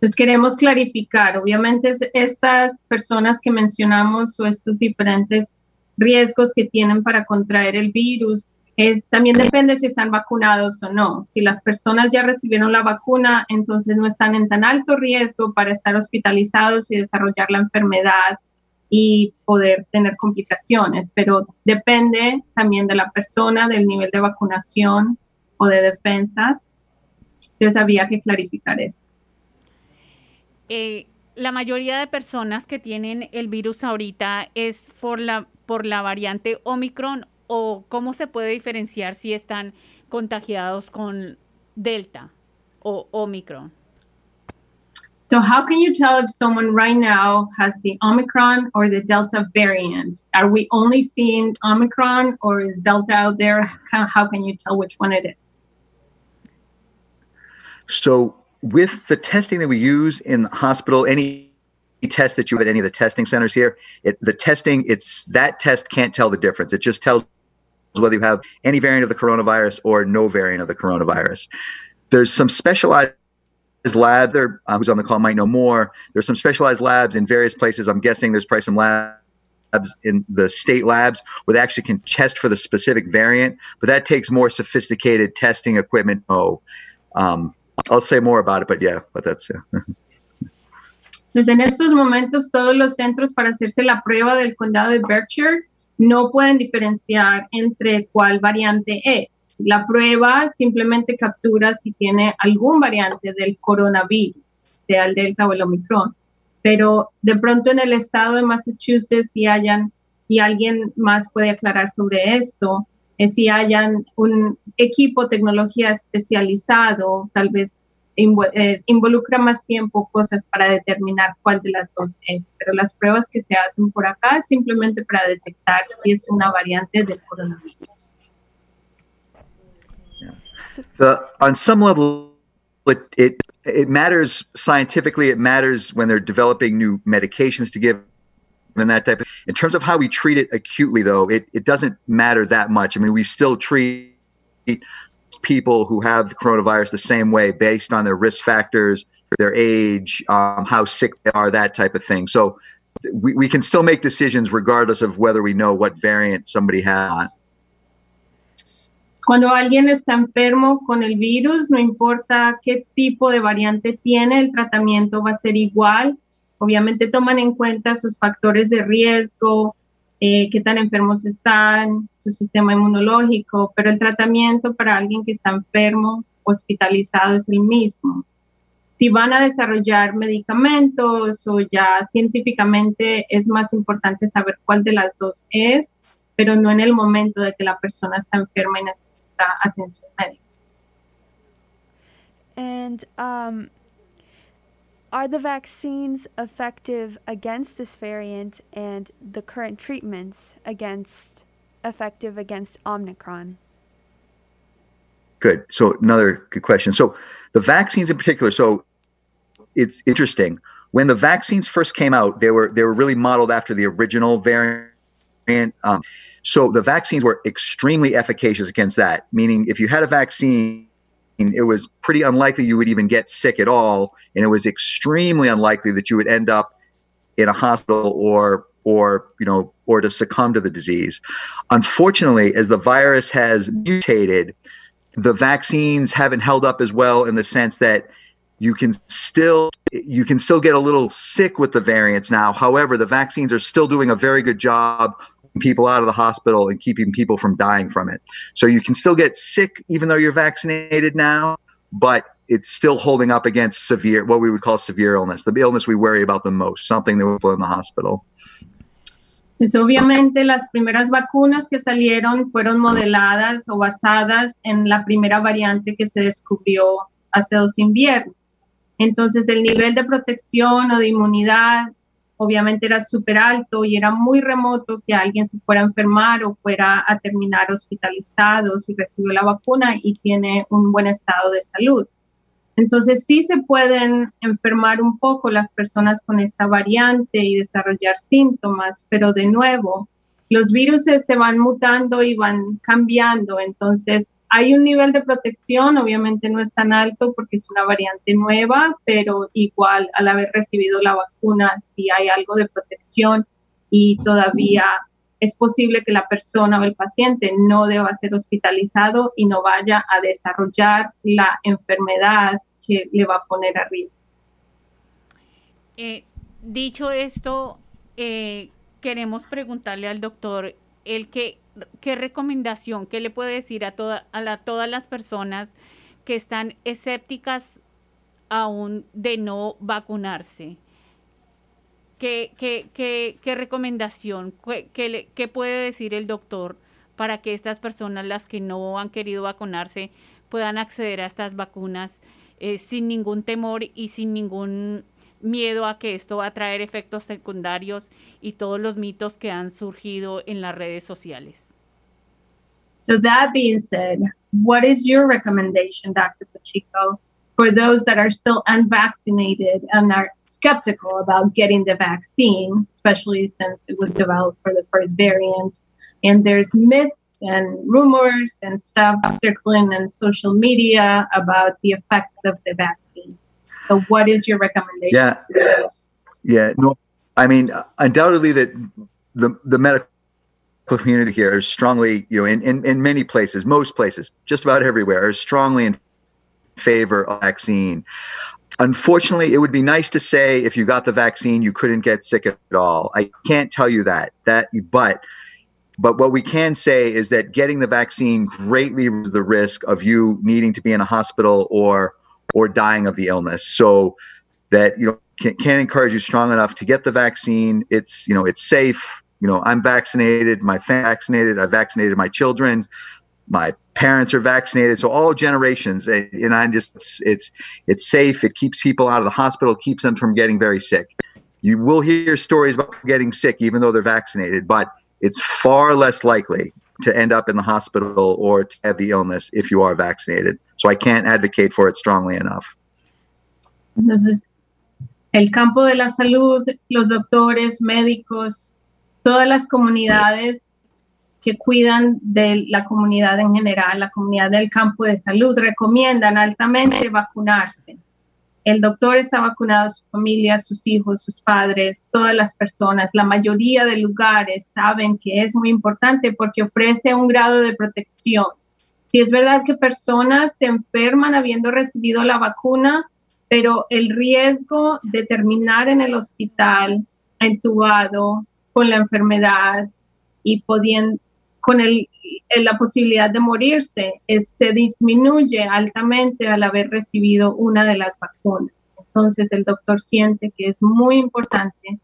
Entonces queremos clarificar, obviamente estas personas que mencionamos o estos diferentes riesgos que tienen para contraer el virus, también depende si están vacunados o no. Si las personas ya recibieron la vacuna, entonces no están en tan alto riesgo para estar hospitalizados y desarrollar la enfermedad y poder tener complicaciones, pero depende también de la persona, del nivel de vacunación o de defensas. Entonces había que clarificar esto. La mayoría de personas que tienen el virus ahorita es por la variante Omicron, o cómo se puede diferenciar si están contagiados con Delta o Omicron. So how can you tell if someone right now has the Omicron or the Delta variant? Are we only seeing Omicron, or is Delta out there? How can you tell which one it is? So with the testing that we use in the hospital, any test that you have at any of the testing centers here, that test can't tell the difference. It just tells whether you have any variant of the coronavirus or no variant of the coronavirus. There's some specialized lab there, who's on the call might know more. There's some specialized labs in various places. I'm guessing there's probably some labs in the state labs where they actually can test for the specific variant, but that takes more sophisticated testing equipment. I'll say more about it, but that's it. Yeah. Entonces, en estos momentos, todos los centros para hacerse la prueba del condado de Berkshire no pueden diferenciar entre cuál variante es. La prueba simplemente captura si tiene algún variante del coronavirus, sea el Delta o el Omicron. Pero de pronto en el estado de Massachusetts, si alguien más puede aclarar sobre esto, si hayan un equipo tecnología especializado, tal vez involucra más tiempo, cosas para determinar cuál de las dos es. Pero las pruebas que se hacen por acá simplemente para detectar si es una variante del coronavirus. Yeah. On some level, it matters scientifically. It matters when they're developing new medications to give. And that type of, in terms of how we treat it acutely, though, it doesn't matter that much. I mean, we still treat people who have the coronavirus the same way based on their risk factors, their age, how sick they are, that type of thing. So we can still make decisions regardless of whether we know what variant somebody had. Cuando alguien está enfermo con el virus, no importa qué tipo de variante tiene, el tratamiento va a ser igual. Obviamente toman en cuenta sus factores de riesgo, qué tan enfermos están, su sistema inmunológico, pero el tratamiento para alguien que está enfermo, hospitalizado, es el mismo. Si van a desarrollar medicamentos o ya científicamente es más importante saber cuál de las dos es, pero no en el momento de que la persona está enferma y necesita atención médica. And, are the vaccines effective against this variant and the current treatments effective against Omicron? Good. So another good question. So the vaccines in particular, so it's interesting. When the vaccines first came out, they were really modeled after the original variant. So the vaccines were extremely efficacious against that, meaning if you had a vaccine, it was pretty unlikely you would even get sick at all, and it was extremely unlikely that you would end up in a hospital or to succumb to the disease. Unfortunately, as the virus has mutated, the vaccines haven't held up as well in the sense that you can still get a little sick with the variants now. However, the vaccines are still doing a very good job people out of the hospital and keeping people from dying from it. So you can still get sick even though you're vaccinated now, but it's still holding up against severe, what we would call severe illness, the illness we worry about the most, something that we put in the hospital. Pues obviamente las primeras vacunas que salieron fueron modeladas o basadas en la primera variante que se descubrió hace 2 inviernos. Entonces el nivel de protección o de inmunidad obviamente era súper alto y era muy remoto que alguien se fuera a enfermar o fuera a terminar hospitalizado si recibió la vacuna y tiene un buen estado de salud. Entonces sí se pueden enfermar un poco las personas con esta variante y desarrollar síntomas, pero de nuevo, los virus se van mutando y van cambiando. Entonces hay un nivel de protección, obviamente no es tan alto porque es una variante nueva, pero igual al haber recibido la vacuna sí hay algo de protección y todavía es posible que la persona o el paciente no deba ser hospitalizado y no vaya a desarrollar la enfermedad que le va a poner a riesgo. Dicho esto, queremos preguntarle al doctor qué recomendación, qué le puede decir a todas las personas que están escépticas aún de no vacunarse. ¿Qué recomendación, qué puede decir el doctor para que estas personas, las que no han querido vacunarse, puedan acceder a estas vacunas sin ningún temor y sin ningún miedo a que esto va a traer efectos secundarios y todos los mitos que han surgido en las redes sociales? So that being said, what is your recommendation, Dr. Pacheco, for those that are still unvaccinated and are skeptical about getting the vaccine, especially since it was developed for the first variant? And there's myths and rumors and stuff circling on social media about the effects of the vaccine. So what is your recommendation? I mean, undoubtedly that the medical community here is strongly, in many places, most places, just about everywhere, is strongly in favor of vaccine. Unfortunately, it would be nice to say if you got the vaccine, you couldn't get sick at all. I can't tell you that, but what we can say is that getting the vaccine greatly reduces the risk of you needing to be in a hospital or dying of the illness. So that, can encourage you strong enough to get the vaccine. It's, it's safe. I'm vaccinated, my family vaccinated, I vaccinated my children, my parents are vaccinated, so all generations, and I just, it's safe. It keeps people out of the hospital, keeps them from getting very sick. You will hear stories about getting sick even though they're vaccinated, but it's far less likely to end up in the hospital or to have the illness if you are vaccinated. So I can't advocate for it strongly enough. Entonces, el campo de la salud, los doctores, médicos, todas las comunidades que cuidan de la comunidad en general, la comunidad del campo de salud, recomiendan altamente vacunarse. El doctor está vacunado, su familia, sus hijos, sus padres, todas las personas. La mayoría de lugares saben que es muy importante porque ofrece un grado de protección. Sí, es verdad que personas se enferman habiendo recibido la vacuna, pero el riesgo de terminar en el hospital, entubado, con la enfermedad y con la posibilidad de morirse se disminuye altamente al haber recibido una de las vacunas. Entonces el doctor siente que es muy importante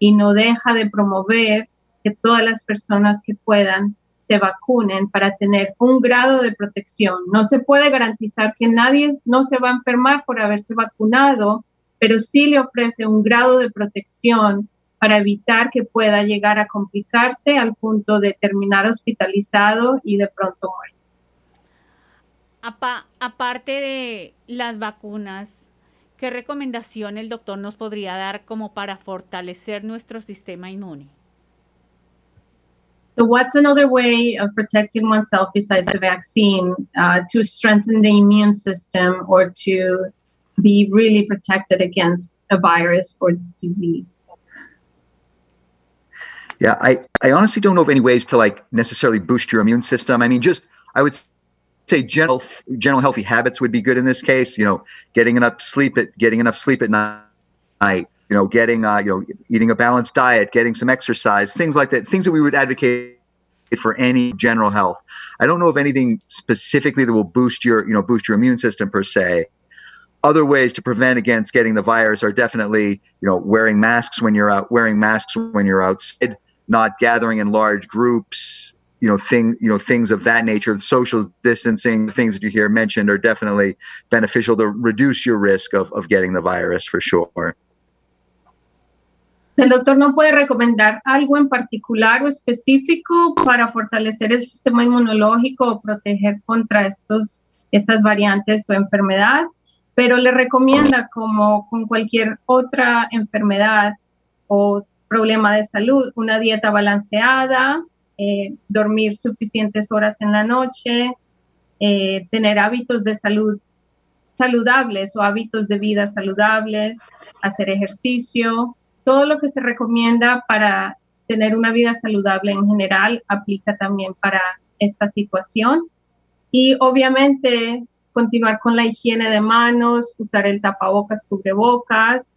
y no deja de promover que todas las personas que puedan se vacunen para tener un grado de protección. No se puede garantizar que nadie no se va a enfermar por haberse vacunado, pero sí le ofrece un grado de protección para evitar que pueda llegar a complicarse al punto de terminar hospitalizado y de pronto morir. Aparte de las vacunas, ¿qué recomendación el doctor nos podría dar como para fortalecer nuestro sistema inmune? So what's another way of protecting oneself besides the vaccine to strengthen the immune system or to be really protected against a virus or disease? Yeah, I honestly don't know of any ways to necessarily boost your immune system. I mean, I would say general healthy habits would be good in this case. Getting enough sleep at night, you know, getting, eating a balanced diet, getting some exercise, things like that, things that we would advocate for any general health. I don't know of anything specifically that will boost your immune system per se. Other ways to prevent against getting the virus are definitely, wearing masks when you're out, wearing masks when you're outside, not gathering in large groups, things of that nature. Social distancing, things that you hear mentioned, are definitely beneficial to reduce your risk of getting the virus for sure. ¿El doctor no puede recomendar algo en particular o específico para fortalecer el sistema inmunológico o proteger contra estas variantes o enfermedad? Pero le recomienda, como con cualquier otra enfermedad o problema de salud, una dieta balanceada, dormir suficientes horas en la noche, tener hábitos de salud saludables o hábitos de vida saludables, hacer ejercicio. Todo lo que se recomienda para tener una vida saludable en general aplica también para esta situación. Y obviamente continuar con la higiene de manos, usar el tapabocas, cubrebocas,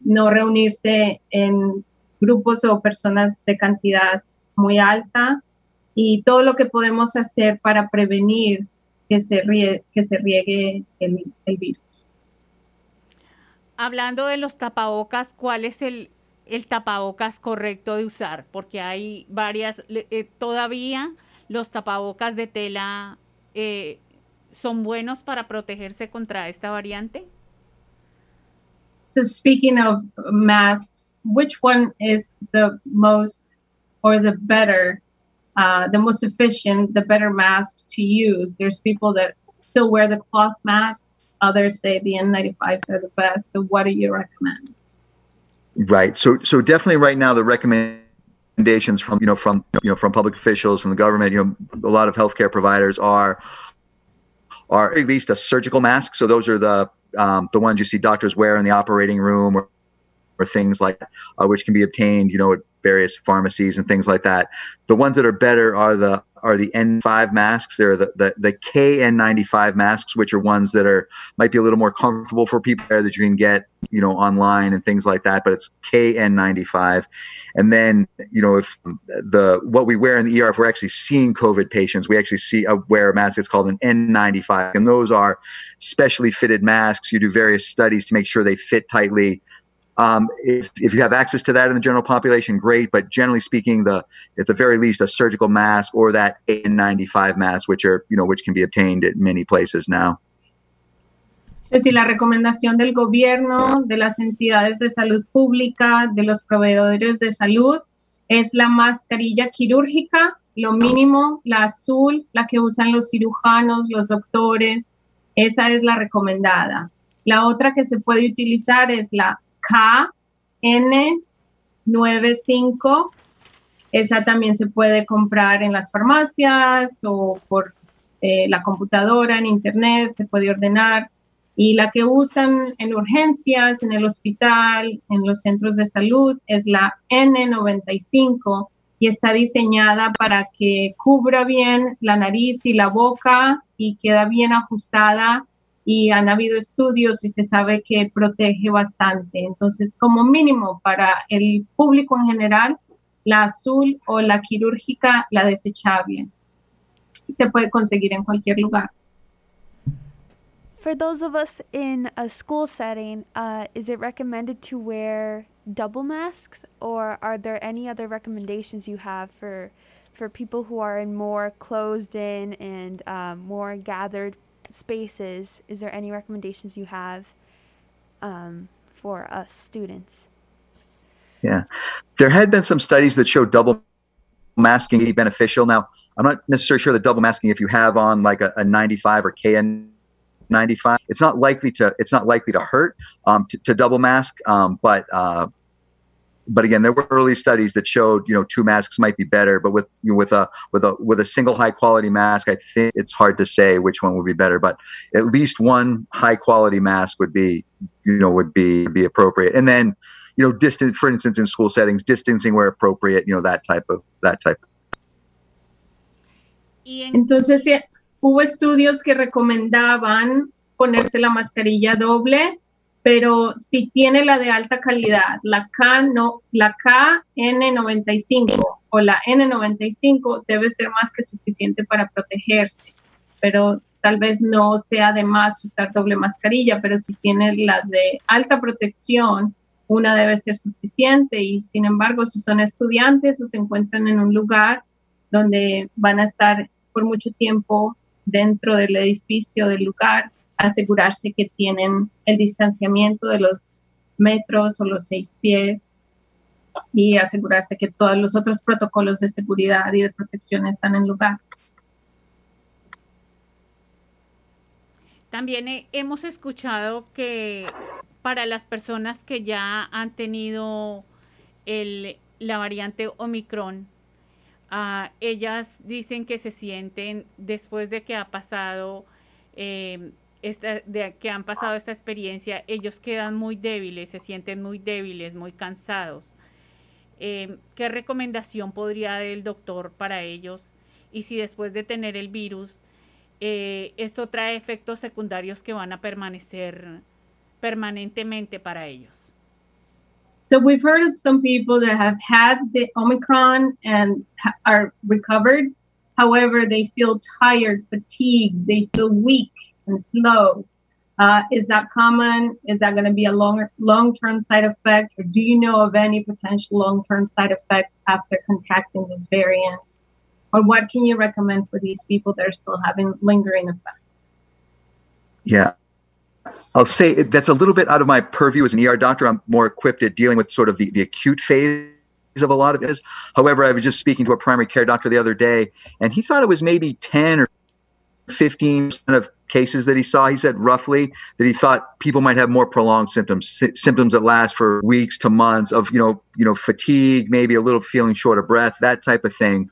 no reunirse en grupos o personas de cantidad muy alta y todo lo que podemos hacer para prevenir que se riegue el virus. Hablando de los tapabocas, ¿cuál es el tapabocas correcto de usar? Porque hay varias, todavía los tapabocas de tela ¿son buenos para protegerse contra esta variante? So speaking of masks, which one is the most or the better, the most efficient, the better mask to use? There's people that still wear the cloth masks. Others say the N95s are the best. So what do you recommend? Right. So definitely right now the recommendations from public officials, from the government, a lot of healthcare providers are at least a surgical mask. So those are the ones you see doctors wear in the operating room or things like that, which can be obtained, at various pharmacies and things like that. The ones that are better are the N5 masks. They're the KN95 masks, which are ones that might be a little more comfortable for people that you can get, online and things like that, but it's KN95. And then, if what we wear in the ER, if we're actually seeing COVID patients, we actually wear a mask. It's called an N95. And those are specially fitted masks. You do various studies to make sure they fit tightly. If you have access to that in the general population, great. But generally speaking, at the very least, a surgical mask or that N95 mask, which are which can be obtained at many places now. Es decir, la recomendación del gobierno, de las entidades de salud pública, de los proveedores de salud es la mascarilla quirúrgica, lo mínimo, la azul, la que usan los cirujanos, los doctores. Esa es la recomendada. La otra que se puede utilizar es la KN95, esa también se puede comprar en las farmacias o por la computadora, en internet, se puede ordenar. Y la que usan en urgencias, en el hospital, en los centros de salud, es la N95 y está diseñada para que cubra bien la nariz y la boca y queda bien ajustada. Y han habido estudios y se sabe que protege bastante. Entonces, como mínimo para el público en general, la azul o la quirúrgica, la desechable. Se puede conseguir en cualquier lugar. For those of us in a school setting, is it recommended to wear double masks, or are there any other recommendations you have for people who are in more closed in and more gathered spaces? Is there any recommendations you have for us students? Yeah, there had been some studies that show double masking to be beneficial. Now, I'm not necessarily sure that double masking, if you have on like a 95 or KN95, it's not likely to hurt to double mask. But again, there were early studies that showed, two masks might be better, but with a single high quality mask, I think it's hard to say which one would be better, but at least one high quality mask would be appropriate. And then, distance, for instance, in school settings, distancing where appropriate, that type of. Entonces, hubo estudios que recomendaban ponerse la mascarilla doble pero si tiene la de alta calidad, la KN95 o la N95 debe ser más que suficiente para protegerse, pero tal vez no sea de más usar doble mascarilla, pero si tiene la de alta protección, una debe ser suficiente. Y sin embargo, si son estudiantes o se encuentran en un lugar donde van a estar por mucho tiempo dentro del edificio del lugar, asegurarse que tienen el distanciamiento de los metros o los 6 pies y asegurarse que todos los otros protocolos de seguridad y de protección están en lugar. También hemos escuchado que para las personas que ya han tenido la variante Omicron, ellas dicen que se sienten, después de que ha pasado esta experiencia, ellos quedan muy débiles, se sienten muy débiles, muy cansados. ¿Qué recomendación podría dar el doctor para ellos? Y si después de tener el virus, esto trae efectos secundarios que van a permanecer permanentemente para ellos. So we've heard of some people that have had the Omicron and are recovered. However, they feel tired, fatigued, they feel weak and slow. Is that common? Is that going to be a long-term side effect? Or do you know of any potential long-term side effects after contracting this variant? Or what can you recommend for these people that are still having lingering effects? Yeah. I'll say that's a little bit out of my purview as an ER doctor. I'm more equipped at dealing with sort of the acute phase of a lot of this. However, I was just speaking to a primary care doctor the other day, and he thought it was maybe 10 or 15% of cases that he saw. He said roughly that he thought people might have more prolonged symptoms, symptoms that last for weeks to months of, fatigue, maybe a little feeling short of breath, that type of thing.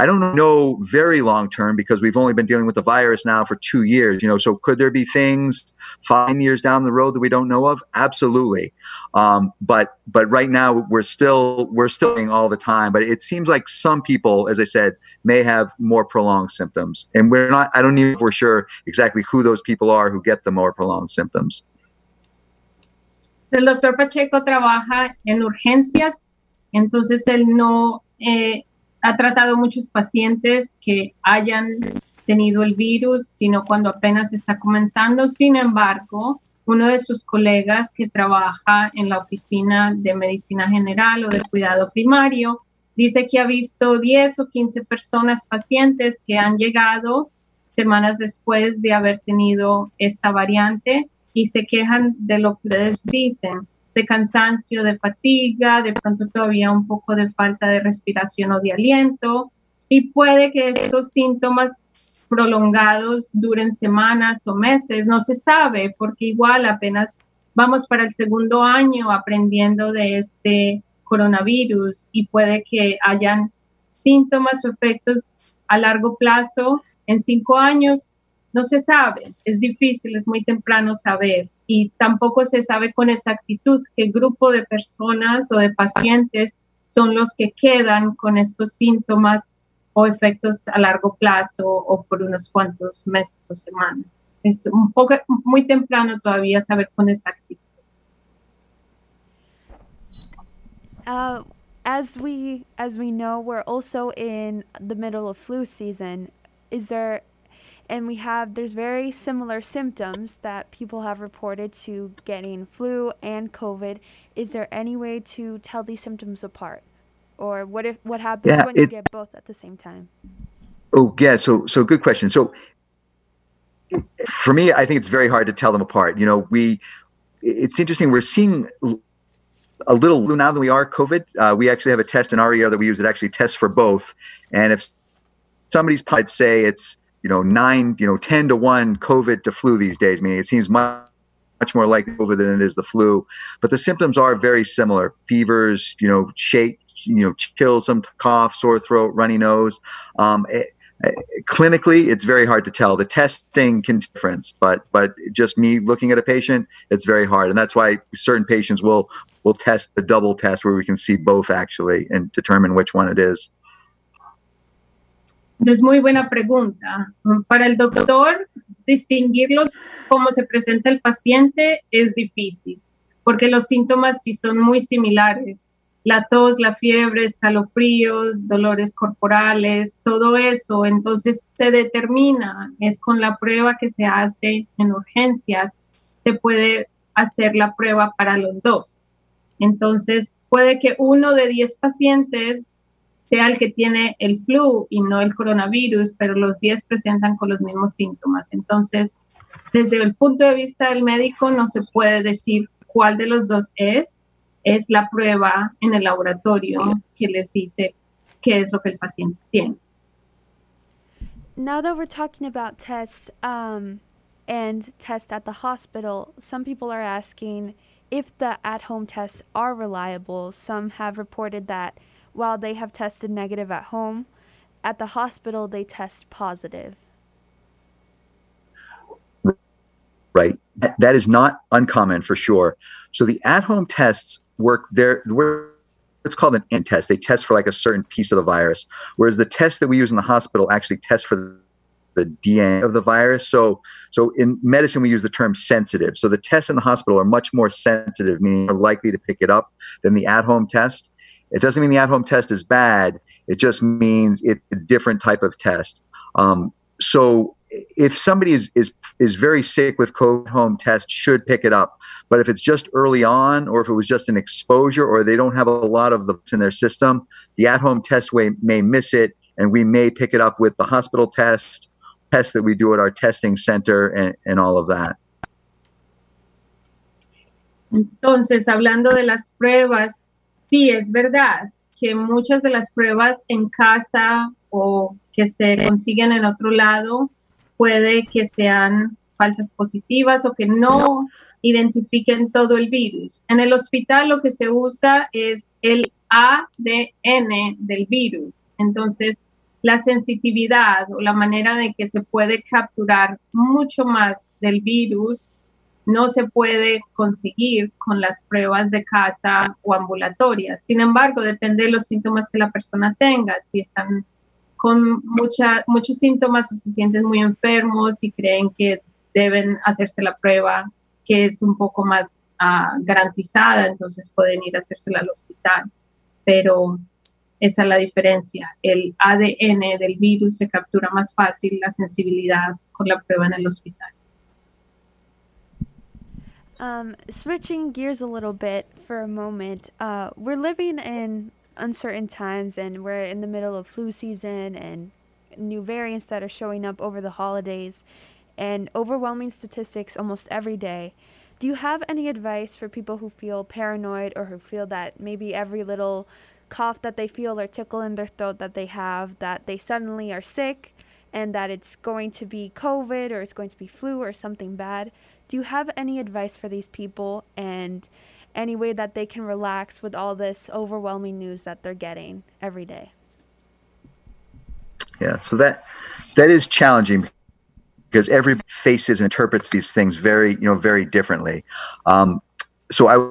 I don't know very long term because we've only been dealing with the virus now for 2 years, so could there be things 5 years down the road that we don't know of? Absolutely. But right now we're still doing all the time, but it seems like some people, as I said, may have more prolonged symptoms, and I don't even know if we're sure exactly who those people are who get the more prolonged symptoms. El doctor Pacheco trabaja en urgencias, entonces él no ha tratado muchos pacientes que hayan tenido el virus, sino cuando apenas está comenzando. Sin embargo, uno de sus colegas que trabaja en la oficina de medicina general o de cuidado primario, dice que ha visto 10 o 15 personas, pacientes que han llegado semanas después de haber tenido esta variante y se quejan de lo que les dicen, de cansancio, de fatiga, de pronto todavía un poco de falta de respiración o de aliento, y puede que estos síntomas prolongados duren semanas o meses, no se sabe, porque igual apenas vamos para el segundo año aprendiendo de este coronavirus y puede que hayan síntomas o efectos a largo plazo en 5 años. No se sabe, es difícil, es muy temprano saber, y tampoco se sabe con exactitud qué grupo de personas o de pacientes son los que quedan con estos síntomas o efectos a largo plazo o por unos cuantos meses o semanas. Es un poco muy temprano todavía saber con exactitud. As we know, we're also in the middle of flu season. There's very similar symptoms that people have reported to getting flu and COVID. Is there any way to tell these symptoms apart? Or what happens when you get both at the same time? Oh, yeah. So good question. So for me, I think it's very hard to tell them apart. It's interesting. We're seeing a little now than we are COVID. We actually have a test in our ER that we use that actually tests for both. And if somebody's, I'd say it's, 10 to 1 COVID to flu these days, meaning it seems much more likely COVID than it is the flu, but the symptoms are very similar. Fevers, shake, chills, some cough, sore throat, runny nose. Clinically, it's very hard to tell. The testing can difference, but just me looking at a patient, it's very hard. And that's why certain patients will test the double test where we can see both actually and determine which one it is. Es muy buena pregunta. Para el doctor, distinguirlos como se presenta el paciente es difícil, porque los síntomas sí son muy similares. La tos, la fiebre, escalofríos, dolores corporales, todo eso. Entonces se determina, es con la prueba que se hace en urgencias, se puede hacer la prueba para los dos. Entonces puede que uno de 10 pacientes sea el que tiene el flu y no el coronavirus, pero los 10 presentan con los mismos síntomas. Entonces, desde el punto de vista del médico no se puede decir cuál de los dos es la prueba en el laboratorio que les dice qué es lo que el paciente tiene. Now that we're talking about tests and tests at the hospital, some people are asking if the at-home tests are reliable. Some have reported that while they have tested negative at home, at the hospital they test positive. Right. That is not uncommon for sure. So the at-home tests work there. It's called an antigen test. They test for like a certain piece of the virus, whereas the tests that we use in the hospital actually test for the DNA of the virus. So in medicine, we use the term sensitive. So the tests in the hospital are much more sensitive, meaning they're likely to pick it up than the at-home test. It doesn't mean the at-home test is bad. It just means it's a different type of test. So if somebody is very sick with COVID, home test should pick it up. But if it's just early on, or if it was just an exposure, or they don't have a lot of the in their system, the at-home test may miss it, and we may pick it up with the hospital test that we do at our testing center and all of that. Entonces, hablando de las pruebas, sí, es verdad que muchas de las pruebas en casa o que se consiguen en otro lado puede que sean falsas positivas o que no identifiquen todo el virus. En el hospital lo que se usa es el ADN del virus. Entonces, la sensitividad o la manera de que se puede capturar mucho más del virus no se puede conseguir con las pruebas de casa o ambulatorias. Sin embargo, depende de los síntomas que la persona tenga. Si están con muchos síntomas o se sienten muy enfermos y creen que deben hacerse la prueba, que es un poco más garantizada, entonces pueden ir a hacérsela al hospital. Pero esa es la diferencia. El ADN del virus se captura más fácil, la sensibilidad con la prueba en el hospital. Switching gears a little bit for a moment, we're living in uncertain times and we're in the middle of flu season and new variants that are showing up over the holidays and overwhelming statistics almost every day. Do you have any advice for people who feel paranoid or who feel that maybe every little cough that they feel or tickle in their throat that they have, that they suddenly are sick and that it's going to be COVID or it's going to be flu or something bad? Do you have any advice for these people and any way that they can relax with all this overwhelming news that they're getting every day? Yeah, so that is challenging because everybody faces and interprets these things very differently. So I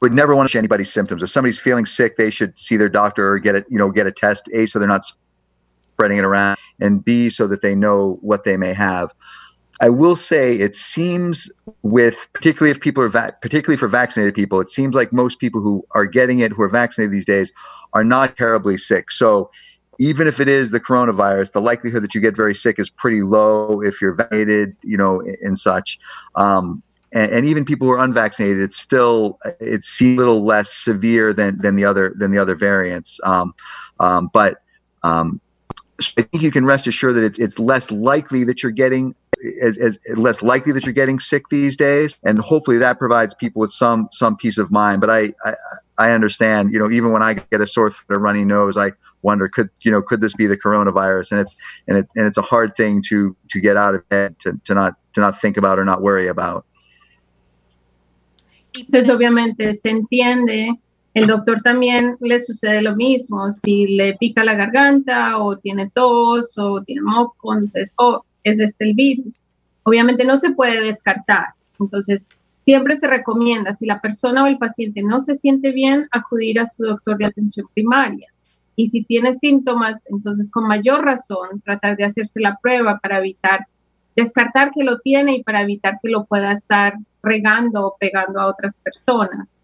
would never want to change anybody's symptoms. If somebody's feeling sick, they should see their doctor or get a test, A, so they're not spreading it around, and B, so that they know what they may have. I will say it seems particularly for vaccinated people, it seems like most people who are getting it, who are vaccinated these days, are not terribly sick. So even if it is the coronavirus, the likelihood that you get very sick is pretty low if you're vaccinated, and such. And even people who are unvaccinated, it's a little less severe than the other variants. So I think you can rest assured that it's less likely that you're getting less likely that you're getting sick these days, and hopefully that provides people with some peace of mind. But I understand, even when I get a sore throat or runny nose, I wonder could this be the coronavirus? And it's a hard thing to get out of bed to not think about or not worry about. Pues obviamente se entiende. El doctor también le sucede lo mismo, si le pica la garganta o tiene tos o tiene moco, entonces, es el virus. Obviamente no se puede descartar, entonces siempre se recomienda, si la persona o el paciente no se siente bien, acudir a su doctor de atención primaria. Y si tiene síntomas, entonces con mayor razón tratar de hacerse la prueba para evitar descartar que lo tiene y para evitar que lo pueda estar regando o pegando a otras personas.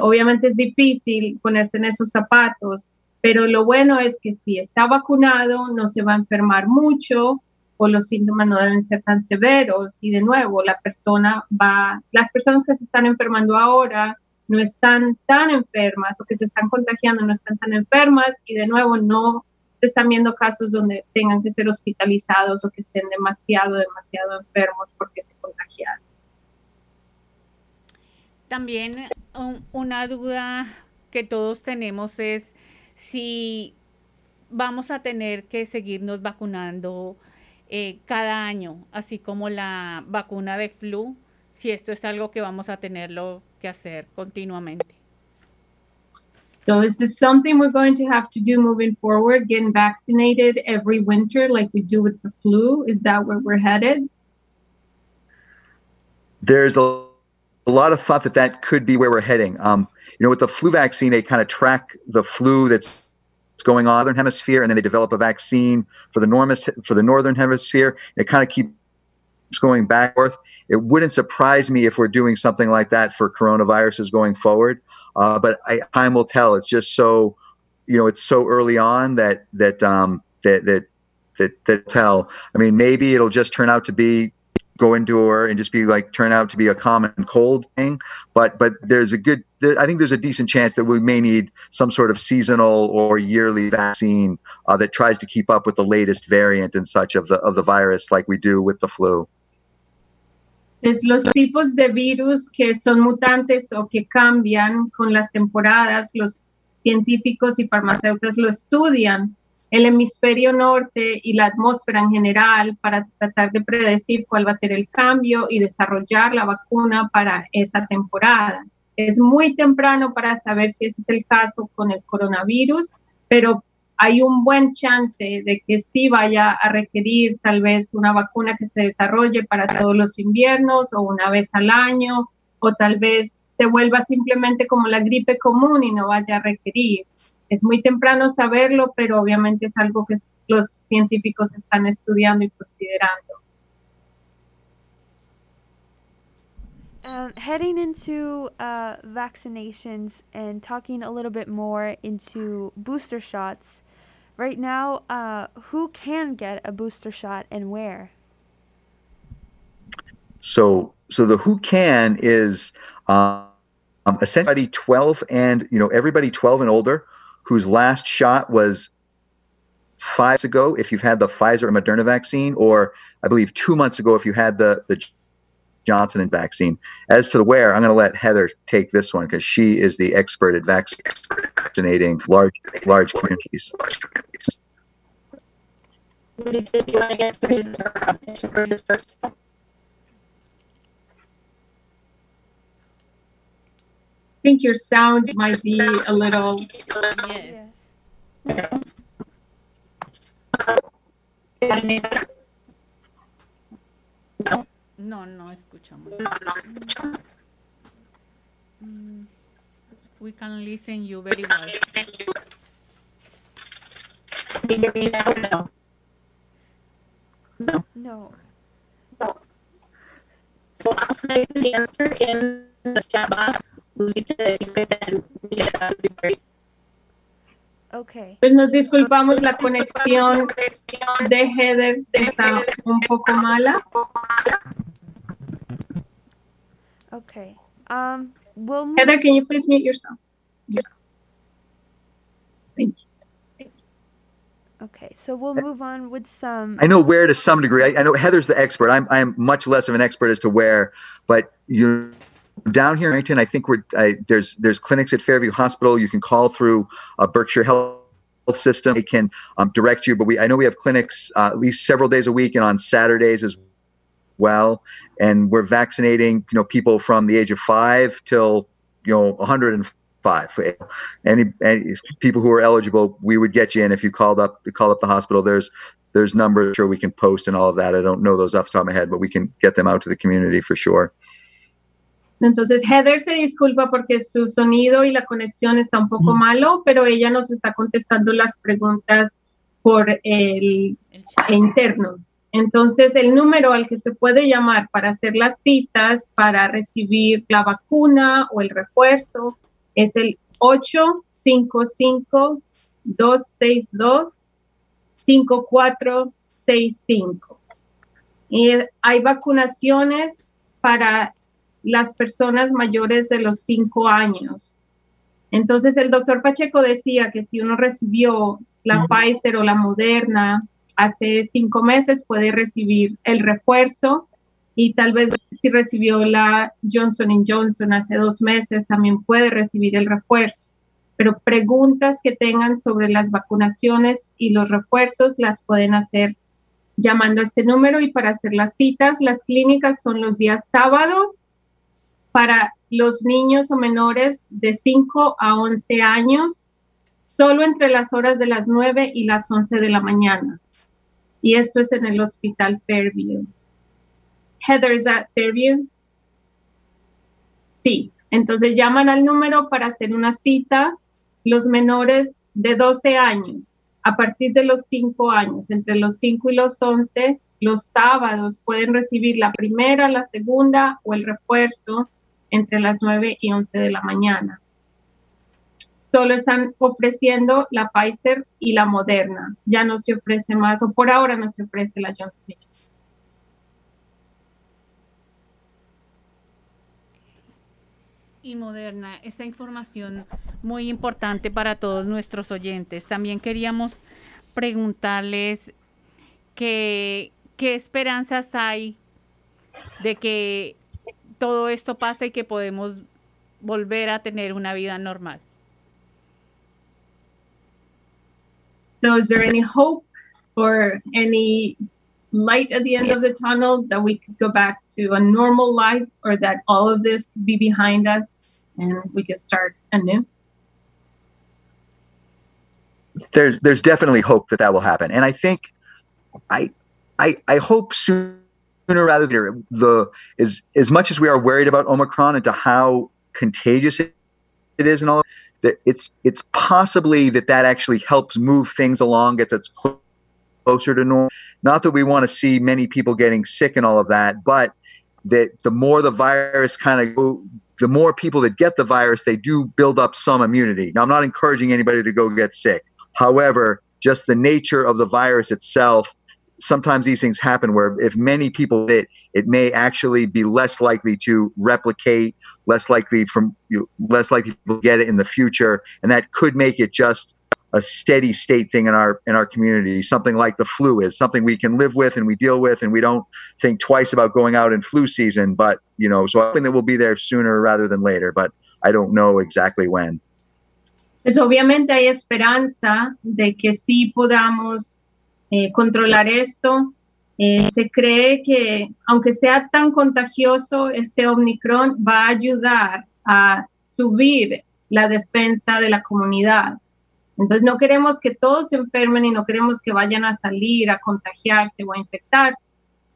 Obviamente es difícil ponerse en esos zapatos, pero lo bueno es que si está vacunado no se va a enfermar mucho o los síntomas no deben ser tan severos. Y de nuevo, las personas que se están enfermando ahora no están tan enfermas o que se están contagiando no están tan enfermas y de nuevo no se están viendo casos donde tengan que ser hospitalizados o que estén demasiado enfermos porque se contagiaron. También una duda que todos tenemos es si vamos a tener que seguirnos vacunando cada año, así como la vacuna de flu, si esto es algo que vamos a tenerlo que hacer continuamente. So is this something we're going to have to do moving forward, getting vaccinated every winter like we do with the flu? Is that where we're headed? There's a lot of thought that could be where we're heading. With the flu vaccine, they kind of track the flu that's going on in the northern hemisphere, and then they develop a vaccine for the northern hemisphere. It kind of keeps going back and forth. It wouldn't surprise me if we're doing something like that for coronaviruses going forward. But time will tell. It's just so, it's so early on that tell. I mean, maybe it'll just turn out to be go indoor and just be like turn out to be a common cold thing. But there's I think there's a decent chance that we may need some sort of seasonal or yearly vaccine that tries to keep up with the latest variant and such of the virus, like we do with the flu. Es los tipos de virus que son mutantes o que cambian con las temporadas. Los científicos y farmacéuticos lo estudian, el hemisferio norte y la atmósfera en general, para tratar de predecir cuál va a ser el cambio y desarrollar la vacuna para esa temporada. Es muy temprano para saber si ese es el caso con el coronavirus, pero hay un buen chance de que sí vaya a requerir tal vez una vacuna que se desarrolle para todos los inviernos o una vez al año, o tal vez se vuelva simplemente como la gripe común y no vaya a requerir. Es muy temprano saberlo, pero obviamente es algo que los científicos están estudiando y considerando. Heading into vaccinations and talking a little bit more into booster shots, right now, who can get a booster shot and where? So the who can is essentially 12 and everybody 12 and older whose last shot was 5 months ago if you've had the Pfizer or Moderna vaccine, or I believe 2 months ago if you had the Johnson & vaccine. As to the where, I'm going to let Heather take this one because she is the expert at vaccinating large communities. I think your sound might be a little. Yes. No. No escuchamos. We can listen you very well. No. So I'll type the answer in the chat box. Okay. Pues nos disculpamos, la conexión de Heather está un poco mala. Okay. We'll move. Heather, can you please mute yourself? Yeah. Thank you. Okay, so we'll move on with some. I know where to some degree. I know Heather's the expert. I'm much less of an expert as to where, but you're down here in Arlington. I think there's clinics at Fairview Hospital. You can call through Berkshire Health System. They can direct you. But I know we have clinics at least several days a week and on Saturdays as well. And we're vaccinating people from the age of 5 till 105. Any people who are eligible, we would get you in if you called up the hospital. There's numbers sure we can post and all of that. I don't know those off the top of my head, but we can get them out to the community for sure. Entonces Heather se disculpa porque su sonido y la conexión está un poco malo, pero ella nos está contestando las preguntas por el interno. Entonces, el número al que se puede llamar para hacer las citas, para recibir la vacuna o el refuerzo, es el 855-262-5465. Y hay vacunaciones para las personas mayores de los 5 años. Entonces, el doctor Pacheco decía que si uno recibió la Pfizer o la Moderna hace 5 meses, puede recibir el refuerzo, y tal vez si recibió la Johnson & Johnson hace 2 meses, también puede recibir el refuerzo. Pero preguntas que tengan sobre las vacunaciones y los refuerzos las pueden hacer llamando a este número. Y para hacer las citas, las clínicas son los días sábados para los niños o menores de 5 a 11 años, solo entre las horas de las 9 y las 11 de la mañana. Y esto es en el Hospital Fairview. Heather, ¿es Fairview? Sí. Entonces llaman al número para hacer una cita los menores de 12 años, a partir de los 5 años, entre los 5 y los 11, los sábados pueden recibir la primera, la segunda o el refuerzo entre las 9 y 11 de la mañana. Solo están ofreciendo la Pfizer y la Moderna. Ya no se ofrece más, o por ahora no se ofrece la Johnson & Johnson. Y Moderna, esta información muy importante para todos nuestros oyentes. También queríamos preguntarles qué esperanzas hay de que todo esto pase y que podemos volver a tener una vida normal. So is there any hope or any light at the end of the tunnel that we could go back to a normal life, or that all of this could be behind us and we could start anew? There's definitely hope that will happen. And I think I hope sooner rather than later. As much as we are worried about Omicron and to how contagious it is and all, it's possibly that actually helps move things along, gets us closer to normal. Not that we want to see many people getting sick and all of that, but that the more the virus the more people that get the virus, they do build up some immunity. Now, I'm not encouraging anybody to go get sick. However, just the nature of the virus itself, sometimes these things happen where if many people get it, it may actually be less likely to replicate, less likely to get it in the future, and that could make it just a steady state thing in our community. Something like the flu is something we can live with and we deal with, and we don't think twice about going out in flu season. But so I think that we'll be there sooner rather than later. But I don't know exactly when. Pues obviamente hay esperanza de que sí podamos controlar esto. Se cree que, aunque sea tan contagioso, este Omicron va a ayudar a subir la defensa de la comunidad. Entonces, no queremos que todos se enfermen y no queremos que vayan a salir a contagiarse o a infectarse,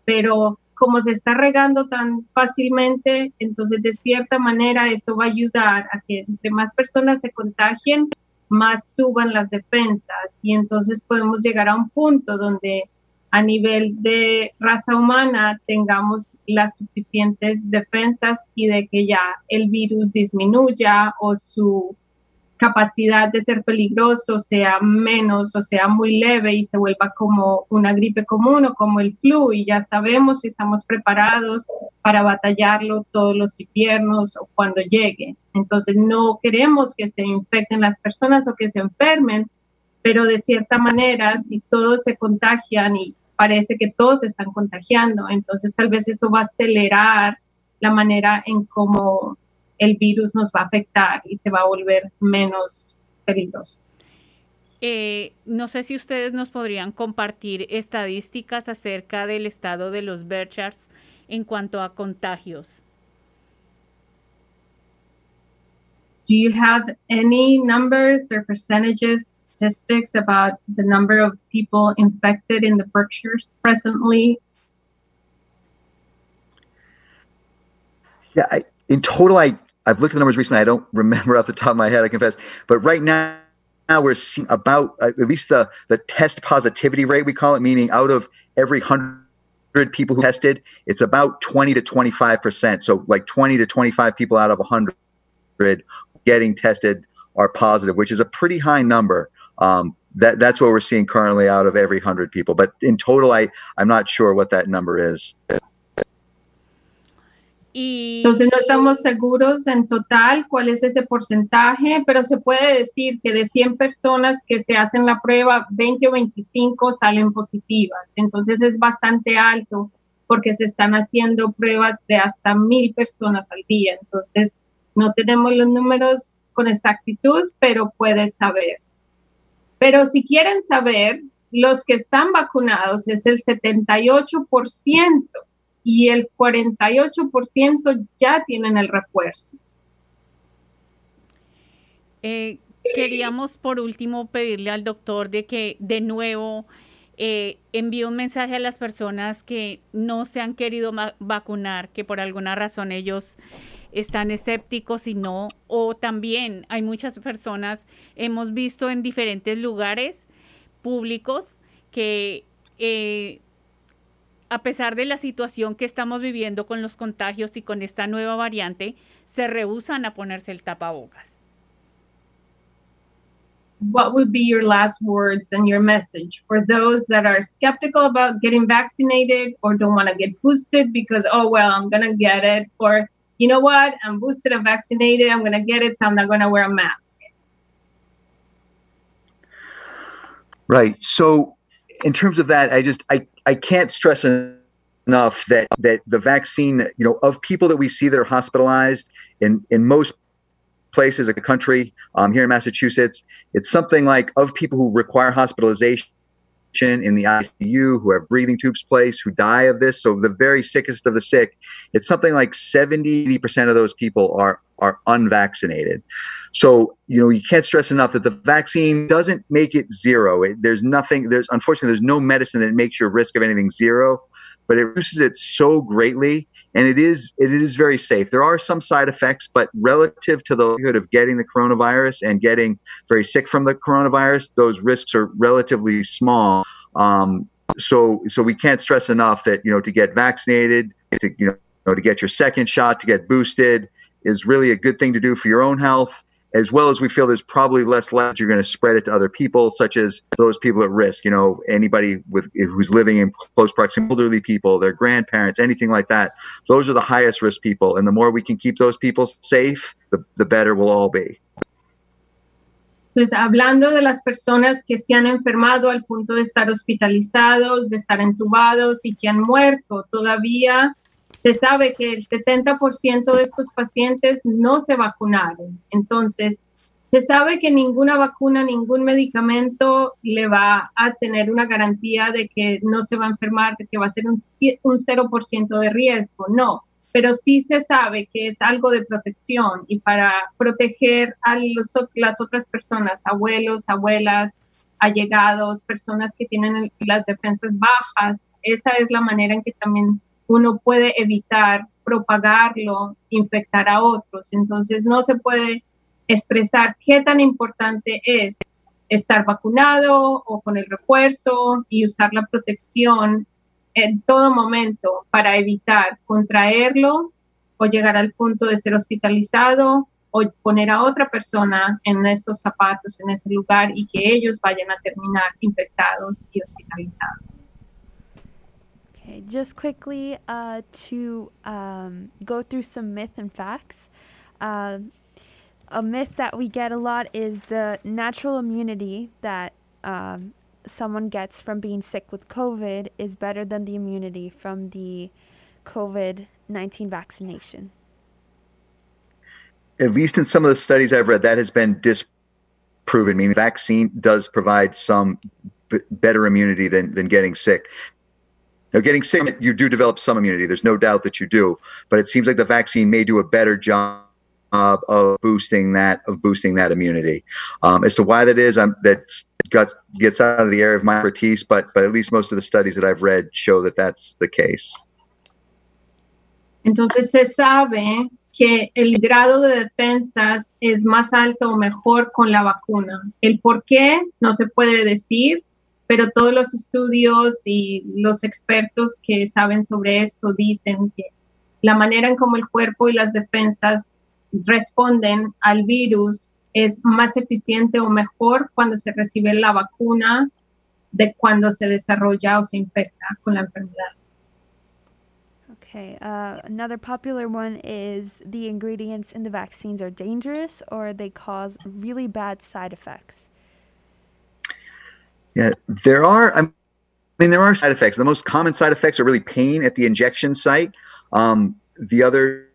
pero como se está regando tan fácilmente, entonces de cierta manera eso va a ayudar a que entre más personas se contagien, más suban las defensas, y entonces podemos llegar a un punto donde a nivel de raza humana tengamos las suficientes defensas y de que ya el virus disminuya o su capacidad de ser peligroso sea menos o sea muy leve y se vuelva como una gripe común o como el flu, y ya sabemos si estamos preparados para batallarlo todos los inviernos o cuando llegue. Entonces no queremos que se infecten las personas o que se enfermen, pero de cierta manera, si todos se contagian y parece que todos se están contagiando, entonces tal vez eso va a acelerar la manera en cómo el virus nos va a afectar y se va a volver menos peligroso. No sé si ustedes nos podrían compartir estadísticas acerca del estado de los Berkshires en cuanto a contagios. Do you have any numbers or percentages, statistics about the number of people infected in the Berkshires presently? Yeah, in total, I've looked at the numbers recently. I don't remember off the top of my head, I confess. But right now we're seeing about, at least the test positivity rate, we call it, meaning out of every 100 people who tested, it's about 20 to 25%. So like 20 to 25 people out of 100 getting tested are positive, which is a pretty high number. That's what we're seeing currently out of every 100 people. But in total, I'm not sure what that number is. Entonces no estamos seguros en total cuál es ese porcentaje, pero se puede decir que de 100 personas que se hacen la prueba, 20 o 25 salen positivas. Entonces es bastante alto porque se están haciendo pruebas de hasta 1,000 personas al día. Entonces no tenemos los números con exactitud, pero puedes saber. Pero si quieren saber, los que están vacunados es el 78%. Y el 48% ya tienen el refuerzo. Queríamos por último pedirle al doctor de que de nuevo envíe un mensaje a las personas que no se han querido vacunar, que por alguna razón ellos están escépticos y no, o también hay muchas personas, hemos visto en diferentes lugares públicos que a pesar de la situación que estamos viviendo con los contagios y con esta nueva variante, se rehúsan a ponerse el tapabocas. What would be your last words and your message for those that are skeptical about getting vaccinated or don't want to get boosted because, oh, well, I'm going to get it, or, you know what, I'm boosted and vaccinated, I'm going to get it, so I'm not going to wear a mask? Right. So in terms of that, I can't stress enough that the vaccine, you know, of people that we see that are hospitalized in most places of the country, here in Massachusetts, it's something like of people who require hospitalization in the ICU, who have breathing tubes placed, who die of this. So the very sickest of the sick, it's something like 70% of those people are unvaccinated. So, you know, you can't stress enough that the vaccine doesn't make it zero. Unfortunately, there's no medicine that makes your risk of anything zero, but it reduces it so greatly. And it is very safe. There are some side effects, but relative to the likelihood of getting the coronavirus and getting very sick from the coronavirus, those risks are relatively small. So we can't stress enough that, you know, to get vaccinated, to, you know, to get your second shot, to get boosted is really a good thing to do for your own health, as well as we feel there's probably less likely you're going to spread it to other people, such as those people at risk, you know, anybody who's living in close proximity, elderly people, their grandparents, anything like that. Those are the highest risk people. And the more we can keep those people safe, the better we'll all be. Entonces, hablando de las personas que se han enfermado al punto de estar hospitalizados, de estar entubados y que han muerto todavía, se sabe que el 70% de estos pacientes no se vacunaron. Entonces, se sabe que ninguna vacuna, ningún medicamento le va a tener una garantía de que no se va a enfermar, de que va a ser un 0% de riesgo. No, pero sí se sabe que es algo de protección y para proteger a las otras personas, abuelos, abuelas, allegados, personas que tienen las defensas bajas. Esa es la manera en que también uno puede evitar propagarlo, infectar a otros. Entonces, no se puede expresar qué tan importante es estar vacunado o con el refuerzo y usar la protección en todo momento para evitar contraerlo o llegar al punto de ser hospitalizado o poner a otra persona en esos zapatos, en ese lugar, y que ellos vayan a terminar infectados y hospitalizados. Just quickly to go through some myth and facts. A myth that we get a lot is the natural immunity that someone gets from being sick with COVID is better than the immunity from the COVID-19 vaccination. At least in some of the studies I've read, that has been disproven. Meaning, vaccine does provide some better immunity than getting sick. Now, getting sick, you do develop some immunity. There's no doubt that you do, but it seems like the vaccine may do a better job of boosting that immunity. As to why that is, that gets out of the area of my expertise, but at least most of the studies that I've read show that that's the case. Entonces se sabe que el grado de defensas es más alto o mejor con la vacuna. El por qué no se puede decir. pero todos los estudios y los expertos que saben sobre esto dicen que la manera en cómo el cuerpo y las defensas responden al virus es más eficiente o mejor cuando se recibe la vacuna de cuando se desarrolla o se infecta con la enfermedad. Okay, another popular one is the ingredients in the vaccines are dangerous or they cause really bad side effects. Yeah, there are, I mean, there are side effects. The most common side effects are really pain at the injection site. The other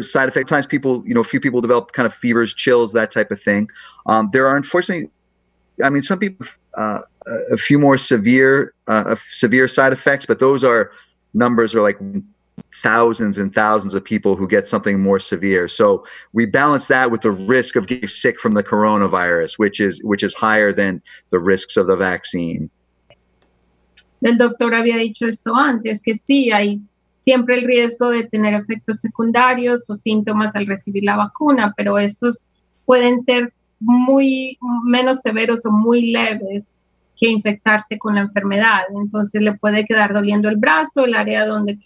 side effect, times people, you know, a few people develop kind of fevers, chills, that type of thing. There are, unfortunately, I mean, some people, a few more severe side effects, but those are, numbers are like thousands and thousands of people who get something more severe. So we balance that with the risk of getting sick from the coronavirus, which is higher than the risks of the vaccine. El doctor había dicho esto antes, que sí, hay siempre el riesgo de tener efectos secundarios o síntomas al recibir la vacuna, pero esos pueden ser muy menos severos o muy leves que infectarse con la enfermedad. Entonces le puede quedar doliendo el brazo, el área donde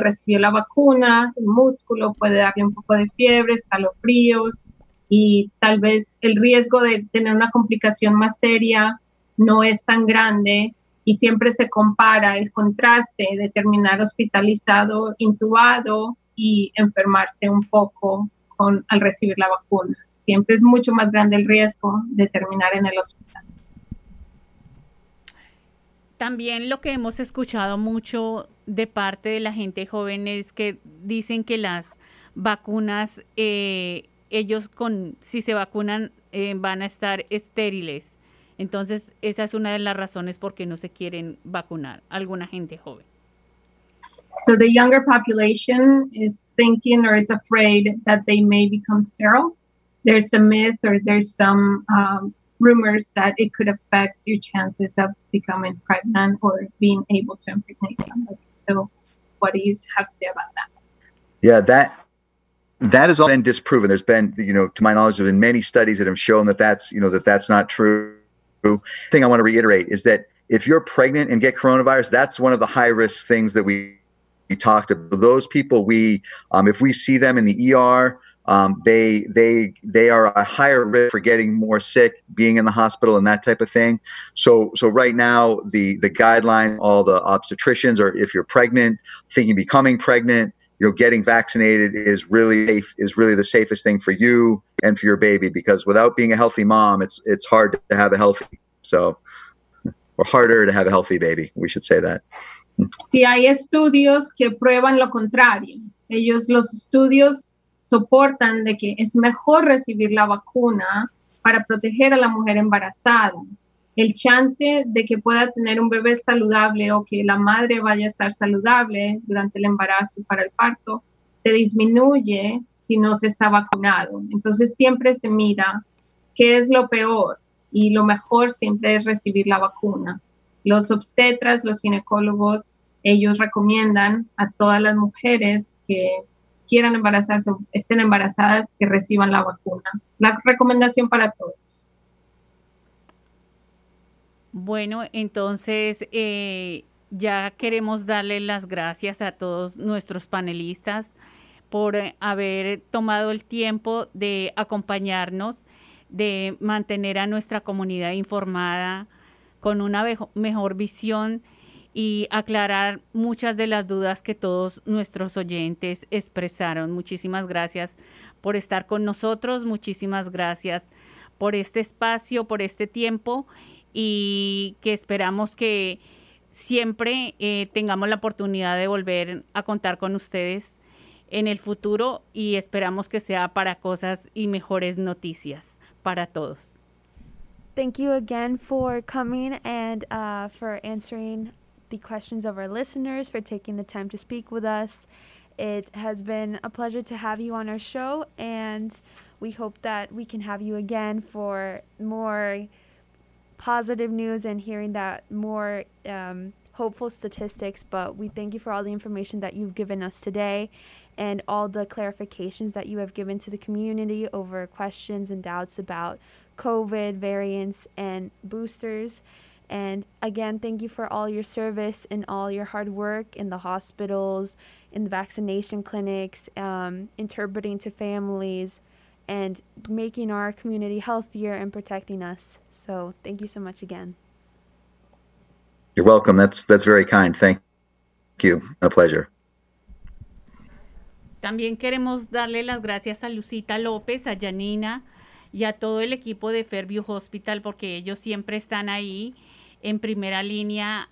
recibió la vacuna, el músculo, puede darle un poco de fiebre, escalofríos, y tal vez el riesgo de tener una complicación más seria no es tan grande, y siempre se compara el contraste de terminar hospitalizado, intubado y enfermarse un poco al recibir la vacuna. Siempre es mucho más grande el riesgo de terminar en el hospital. También lo que hemos escuchado mucho de parte de la gente joven es que dicen que las vacunas, ellos si se vacunan van a estar estériles. Entonces, esa es una de las razones por qué no se quieren vacunar alguna gente joven. So the younger population is thinking or is afraid that they may become sterile. There's a myth or there's some rumors that it could affect your chances of becoming pregnant or being able to impregnate somebody. So what do you have to say about that? Yeah, that has all been disproven. There's been, you know, to my knowledge, there have been many studies that have shown that that's, you know, that's not true. The thing I want to reiterate is that if you're pregnant and get coronavirus, that's one of the high risk things that we talked about. Those people, if we see them in the ER, they are a higher risk for getting more sick, being in the hospital, and that type of thing. So right now, the guideline, all the obstetricians, or if you're pregnant, thinking becoming pregnant, you know, getting vaccinated is really the safest thing for you and for your baby, because without being a healthy mom, it's hard to have a healthy, or harder to have a healthy baby. We should say that. Sí, hay estudios que prueban lo contrario. Los estudios soportan de que es mejor recibir la vacuna para proteger a la mujer embarazada. El chance de que pueda tener un bebé saludable o que la madre vaya a estar saludable durante el embarazo y para el parto se disminuye si no se está vacunado. Entonces siempre se mira qué es lo peor y lo mejor siempre es recibir la vacuna. Los obstetras, los ginecólogos, ellos recomiendan a todas las mujeres que quieran embarazarse, estén embarazadas, que reciban la vacuna. La recomendación para todos. Bueno, entonces ya queremos darle las gracias a todos nuestros panelistas por haber tomado el tiempo de acompañarnos, de mantener a nuestra comunidad informada con una mejor visión y aclarar muchas de las dudas que todos nuestros oyentes expresaron. Muchísimas gracias por estar con nosotros, muchísimas gracias por este espacio, por este tiempo, y que esperamos que siempre tengamos la oportunidad de volver a contar con ustedes en el futuro, y esperamos que sea para cosas y mejores noticias para todos. Thank you again for coming and for answering the questions of our listeners, for taking the time to speak with us. It has been a pleasure to have you on our show, and we hope that we can have you again for more positive news and hearing that more hopeful statistics. But we thank you for all the information that you've given us today and all the clarifications that you have given to the community over questions and doubts about COVID variants and boosters. And again, thank you for all your service and all your hard work in the hospitals, in the vaccination clinics, interpreting to families, and making our community healthier and protecting us. So thank you so much again. You're welcome. That's very kind. Thank you. A pleasure. También queremos darle las gracias a Lucita López, a Janina y a todo el equipo de Fairview Hospital, porque ellos siempre están ahí en primera línea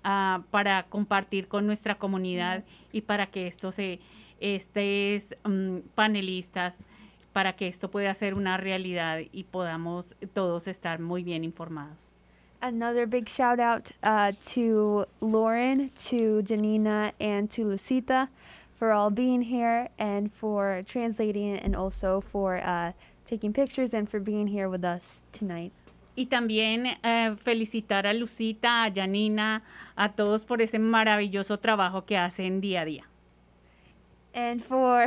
para compartir con nuestra comunidad y para que esto panelistas, para que esto pueda ser una realidad y podamos todos estar muy bien informados. Another big shout out to Lauren, to Janina, and to Lucita for all being here and for translating and also for taking pictures and for being here with us tonight. Y también felicitar a Lucita, a Janina, a todos por ese maravilloso trabajo que hacen día a día. And for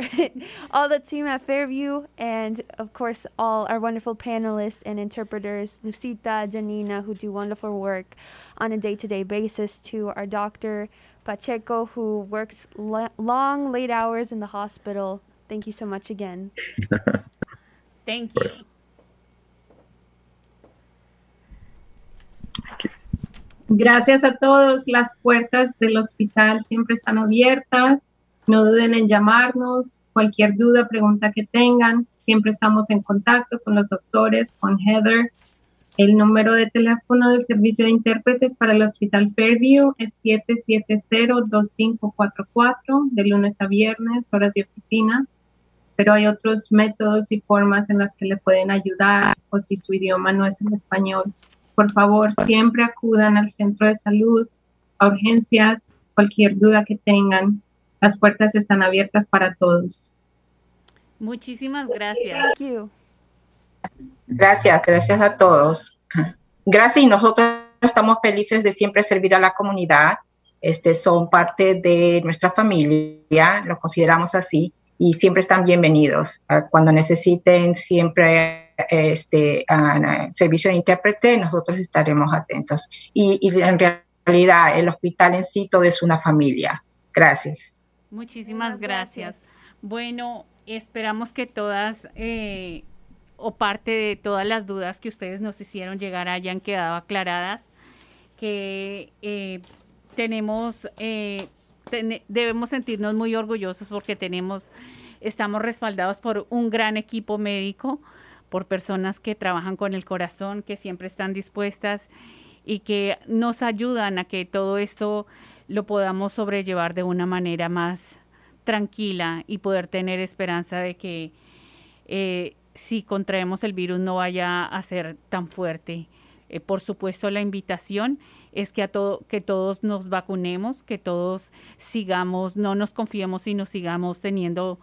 all the team at Fairview and, of course, all our wonderful panelists and interpreters, Lucita, Janina, who do wonderful work on a day-to-day basis, to our doctor, Pacheco, who works long, late hours in the hospital. Thank you so much again. Thank you. Gracias a todos. Las puertas del hospital siempre están abiertas. No duden en llamarnos. Cualquier duda, pregunta que tengan, siempre estamos en contacto con los doctores, con Heather. El número de teléfono del servicio de intérpretes para el Hospital Fairview es 770-2544, de lunes a viernes, horas de oficina. Pero hay otros métodos y formas en las que le pueden ayudar, o si su idioma no es el español. Por favor, siempre acudan al centro de salud, a urgencias, cualquier duda que tengan. Las puertas están abiertas para todos. Muchísimas gracias. Thank you. Gracias, gracias a todos. Gracias, y nosotros estamos felices de siempre servir a la comunidad. Son parte de nuestra familia, lo consideramos así, y siempre están bienvenidos. Cuando necesiten siempre servicio de intérprete, nosotros estaremos atentos. Y en realidad, el hospital en sí todo es una familia. Gracias. Muchísimas gracias. Bueno, esperamos que todas o parte de todas las dudas que ustedes nos hicieron llegar hayan quedado aclaradas, que debemos sentirnos muy orgullosos porque estamos respaldados por un gran equipo médico, por personas que trabajan con el corazón, que siempre están dispuestas y que nos ayudan a que todo esto lo podamos sobrellevar de una manera más tranquila y poder tener esperanza de que si contraemos el virus no vaya a ser tan fuerte. Por supuesto, la invitación es que todos nos vacunemos, que todos sigamos, no nos confiemos y nos sigamos teniendo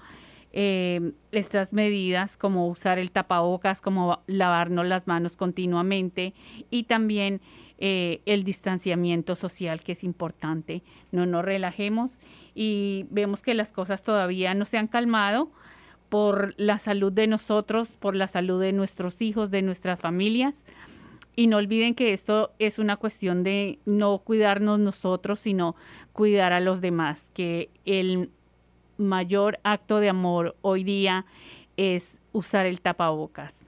estas medidas, como usar el tapabocas, como lavarnos las manos continuamente, y también el distanciamiento social, que es importante. No nos relajemos, y vemos que las cosas todavía no se han calmado por la salud de nosotros, por la salud de nuestros hijos, de nuestras familias. Y no olviden que esto es una cuestión de no cuidarnos nosotros, sino cuidar a los demás. Que el mayor acto de amor hoy día es usar el tapabocas.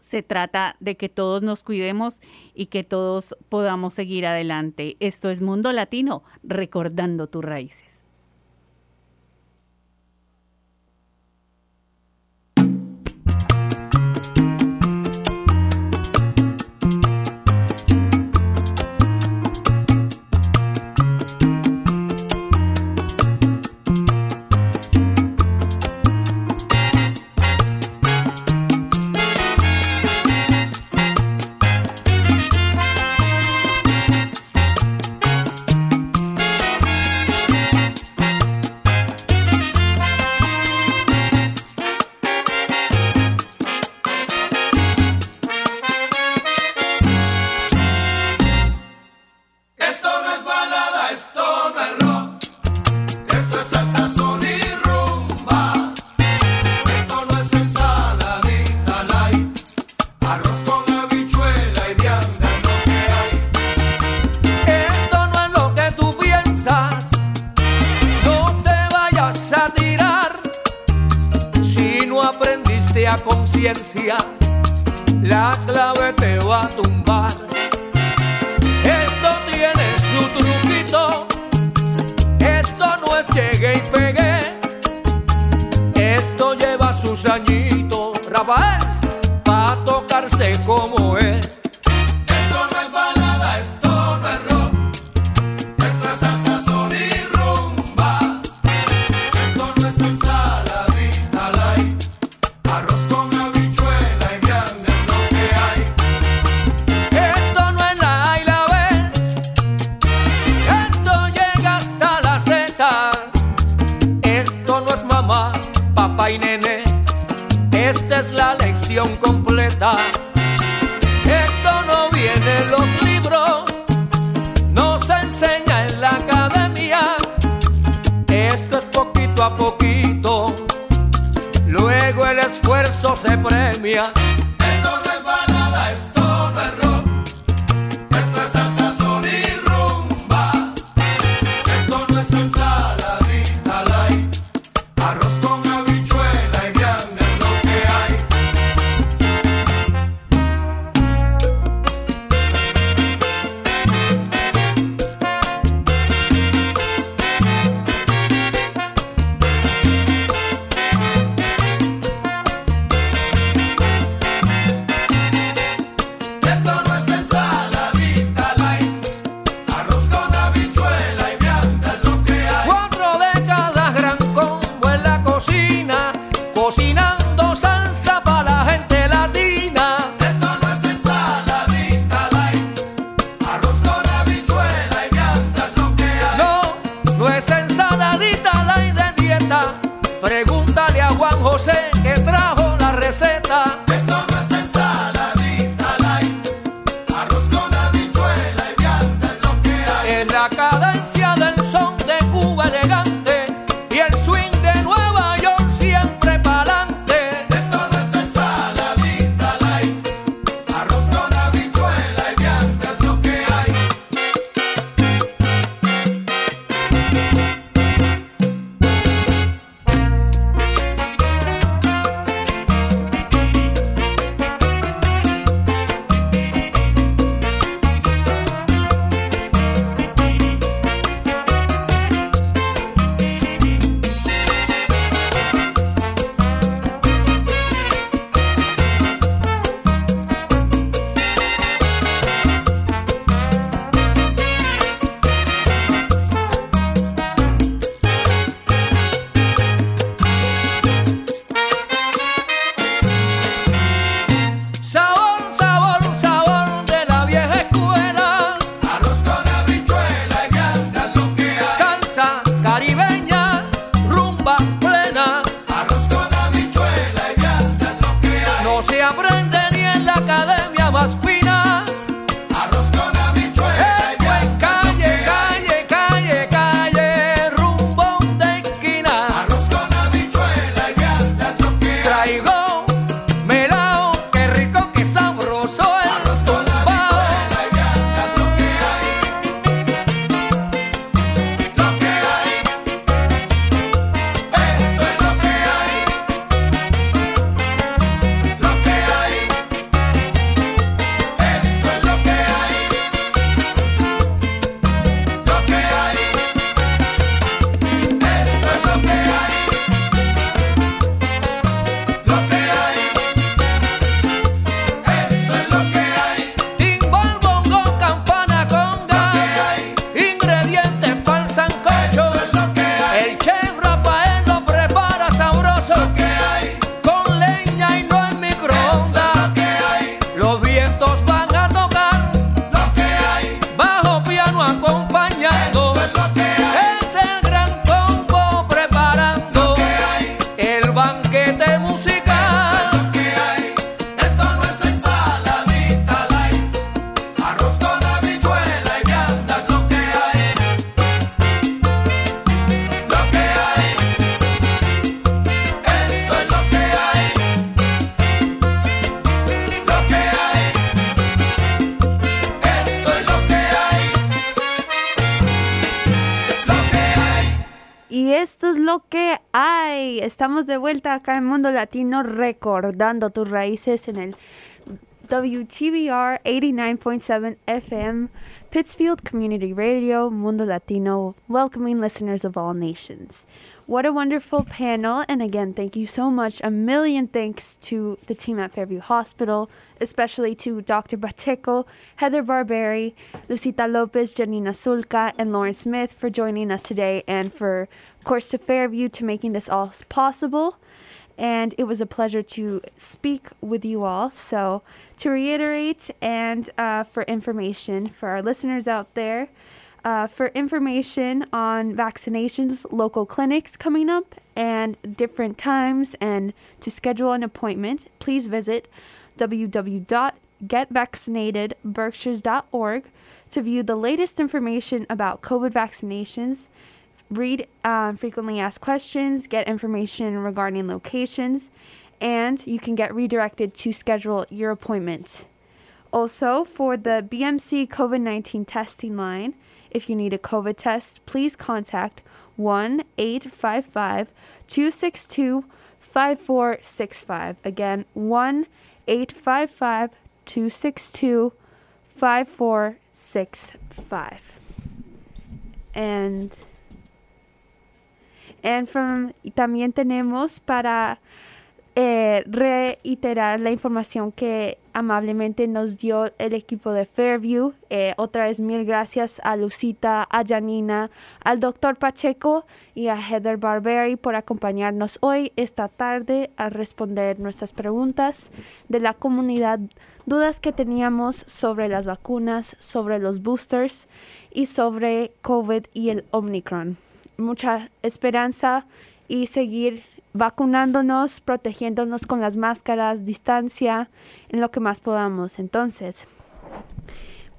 Se trata de que todos nos cuidemos y que todos podamos seguir adelante. Esto es Mundo Latino, recordando tus raíces. la conciencia, la clave te va a tumbar. Esto tiene su truquito, esto no es llegué y pegué, esto lleva sus añitos, Rafael, pa' tocarse como es. Y nene, esta es la lección completa. Esto no viene en los libros, no se enseña en la academia. Esto es poquito a poquito, luego el esfuerzo se premia. esto es lo que hay. Estamos de vuelta acá en Mundo Latino, recordando tus raíces en el WTBR 89.7 FM, Pittsfield Community Radio, Mundo Latino, welcoming listeners of all nations. What a wonderful panel, and again, thank you so much. A million thanks to the team at Fairview Hospital, especially to Dr. Pacheco, Heather Barbieri, Lucita López, Janina Sulca, and Lauren Smith for joining us today, and for, of course, to Fairview to making this all possible. And it was a pleasure to speak with you all. So to reiterate, and for information for our listeners out there, for information on vaccinations, local clinics coming up, and different times, and to schedule an appointment, please visit www.getvaccinatedberkshires.org to view the latest information about COVID vaccinations, read frequently asked questions, get information regarding locations, and you can get redirected to schedule your appointment. Also, for the BMC COVID-19 testing line, if you need a COVID test, please contact 1-855-262-5465. Again, 1-855-262-5465. And from, también tenemos para reiterar la información que amablemente nos dio el equipo de Fairview. Otra vez mil gracias a Lucita, a Janina, al Dr. Pacheco y a Heather Barbieri por acompañarnos hoy, esta tarde, a responder nuestras preguntas de la comunidad, dudas que teníamos sobre las vacunas, sobre los boosters y sobre COVID y el Omicron. Mucha esperanza y seguir vacunándonos, protegiéndonos con las máscaras, distancia, en lo que más podamos. Entonces,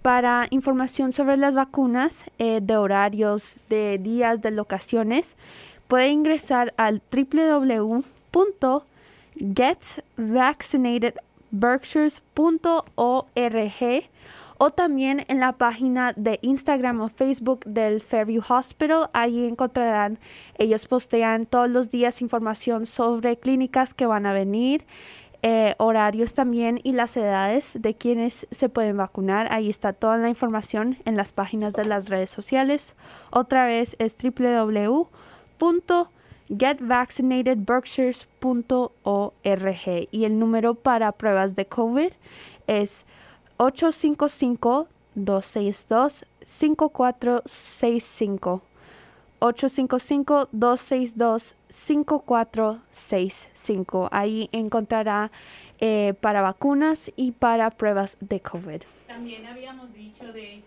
para información sobre las vacunas, de horarios, de días, de locaciones, puede ingresar al www.getvaccinatedberkshires.org o también en la página de Instagram o Facebook del Fairview Hospital. Ahí encontrarán, ellos postean todos los días información sobre clínicas que van a venir, horarios también y las edades de quienes se pueden vacunar. Ahí está toda la información en las páginas de las redes sociales. Otra vez es www.getvaccinatedberkshires.org y el número para pruebas de COVID es 855-262-5465. 855-262-5465. Ahí encontrará para vacunas y para pruebas de COVID. También habíamos dicho, Daisy,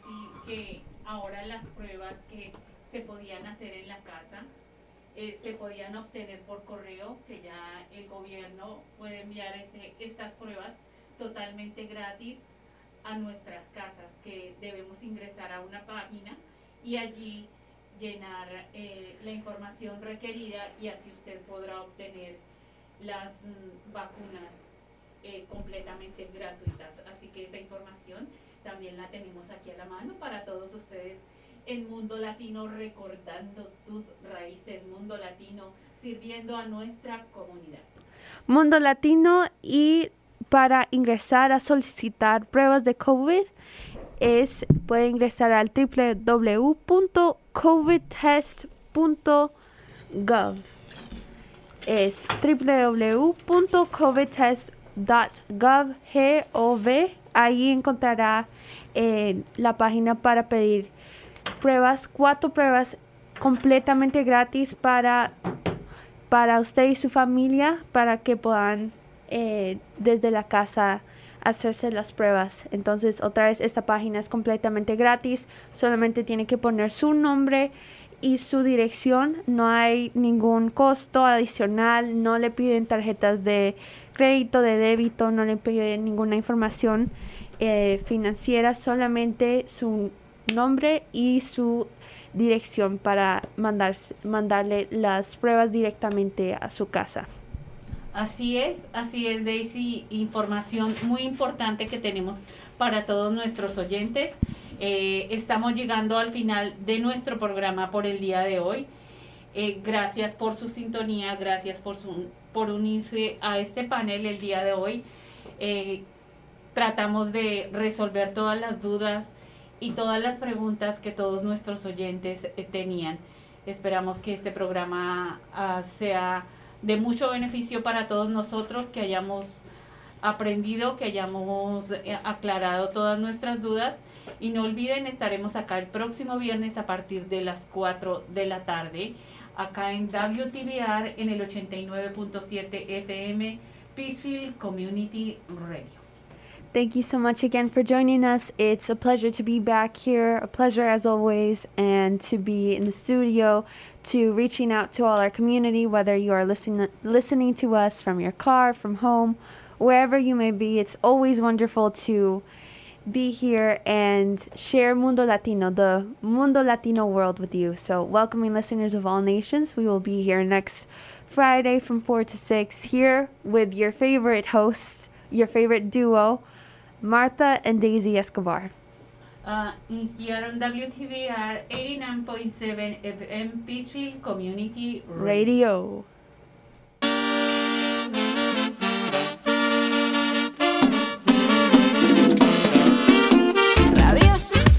que ahora las pruebas que se podían hacer en la casa se podían obtener por correo, que ya el gobierno puede enviar estas pruebas totalmente gratis a nuestras casas, que debemos ingresar a una página y allí llenar la información requerida, y así usted podrá obtener las vacunas completamente gratuitas. Así que esa información también la tenemos aquí a la mano para todos ustedes en Mundo Latino, recordando tus raíces. Mundo Latino, sirviendo a nuestra comunidad. Mundo Latino. Y para ingresar a solicitar pruebas de COVID, puede ingresar al www.covidtest.gov. Es www.covidtest.gov. Ahí encontrará la página para pedir pruebas, 4 pruebas completamente gratis para usted y su familia, para que puedan desde la casa hacerse las pruebas. Entonces, otra vez, esta página es completamente gratis, solamente tiene que poner su nombre y su dirección, no hay ningún costo adicional, no le piden tarjetas de crédito, de débito, no le piden ninguna información financiera, solamente su nombre y su dirección para mandarle las pruebas directamente a su casa. Así es, Daisy. Información muy importante que tenemos para todos nuestros oyentes. Estamos llegando al final de nuestro programa por el día de hoy. Gracias por su sintonía, gracias por unirse a este panel el día de hoy. Tratamos de resolver todas las dudas y todas las preguntas que todos nuestros oyentes tenían. Esperamos que este programa sea de mucho beneficio para todos nosotros, que hayamos aprendido, que hayamos aclarado todas nuestras dudas. Y no olviden, estaremos acá el próximo viernes a partir de las 4 de la tarde, acá en WTBR en el 89.7 FM, Peacefield Community Radio. Thank you so much again for joining us. It's a pleasure to be back here, a pleasure as always, and to be in the studio, to reaching out to all our community, whether you are listening to us from your car, from home, wherever you may be. It's always wonderful to be here and share Mundo Latino, the Mundo Latino world with you. So welcoming listeners of all nations, we will be here next Friday from 4 to 6 here with your favorite hosts, your favorite duo, Martha and Daisy Escobar. Here on WTBR 89.7 FM Peacefield Community Radio.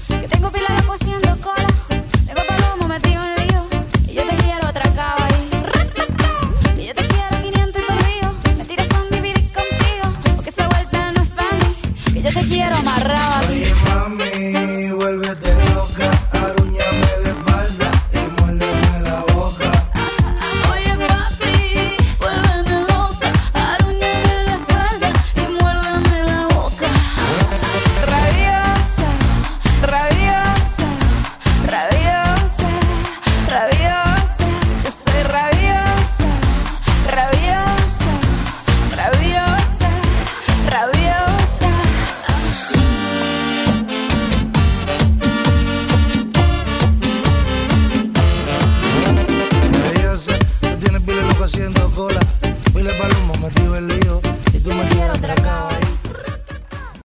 Que tengo pila loco haciendo cola, tengo palomo metido en lío, y yo te quiero atracado ahí. Que yo te quiero 500 y perdido, me tiras a vivir contigo, porque esa vuelta no es para mí, que yo te quiero amarrado.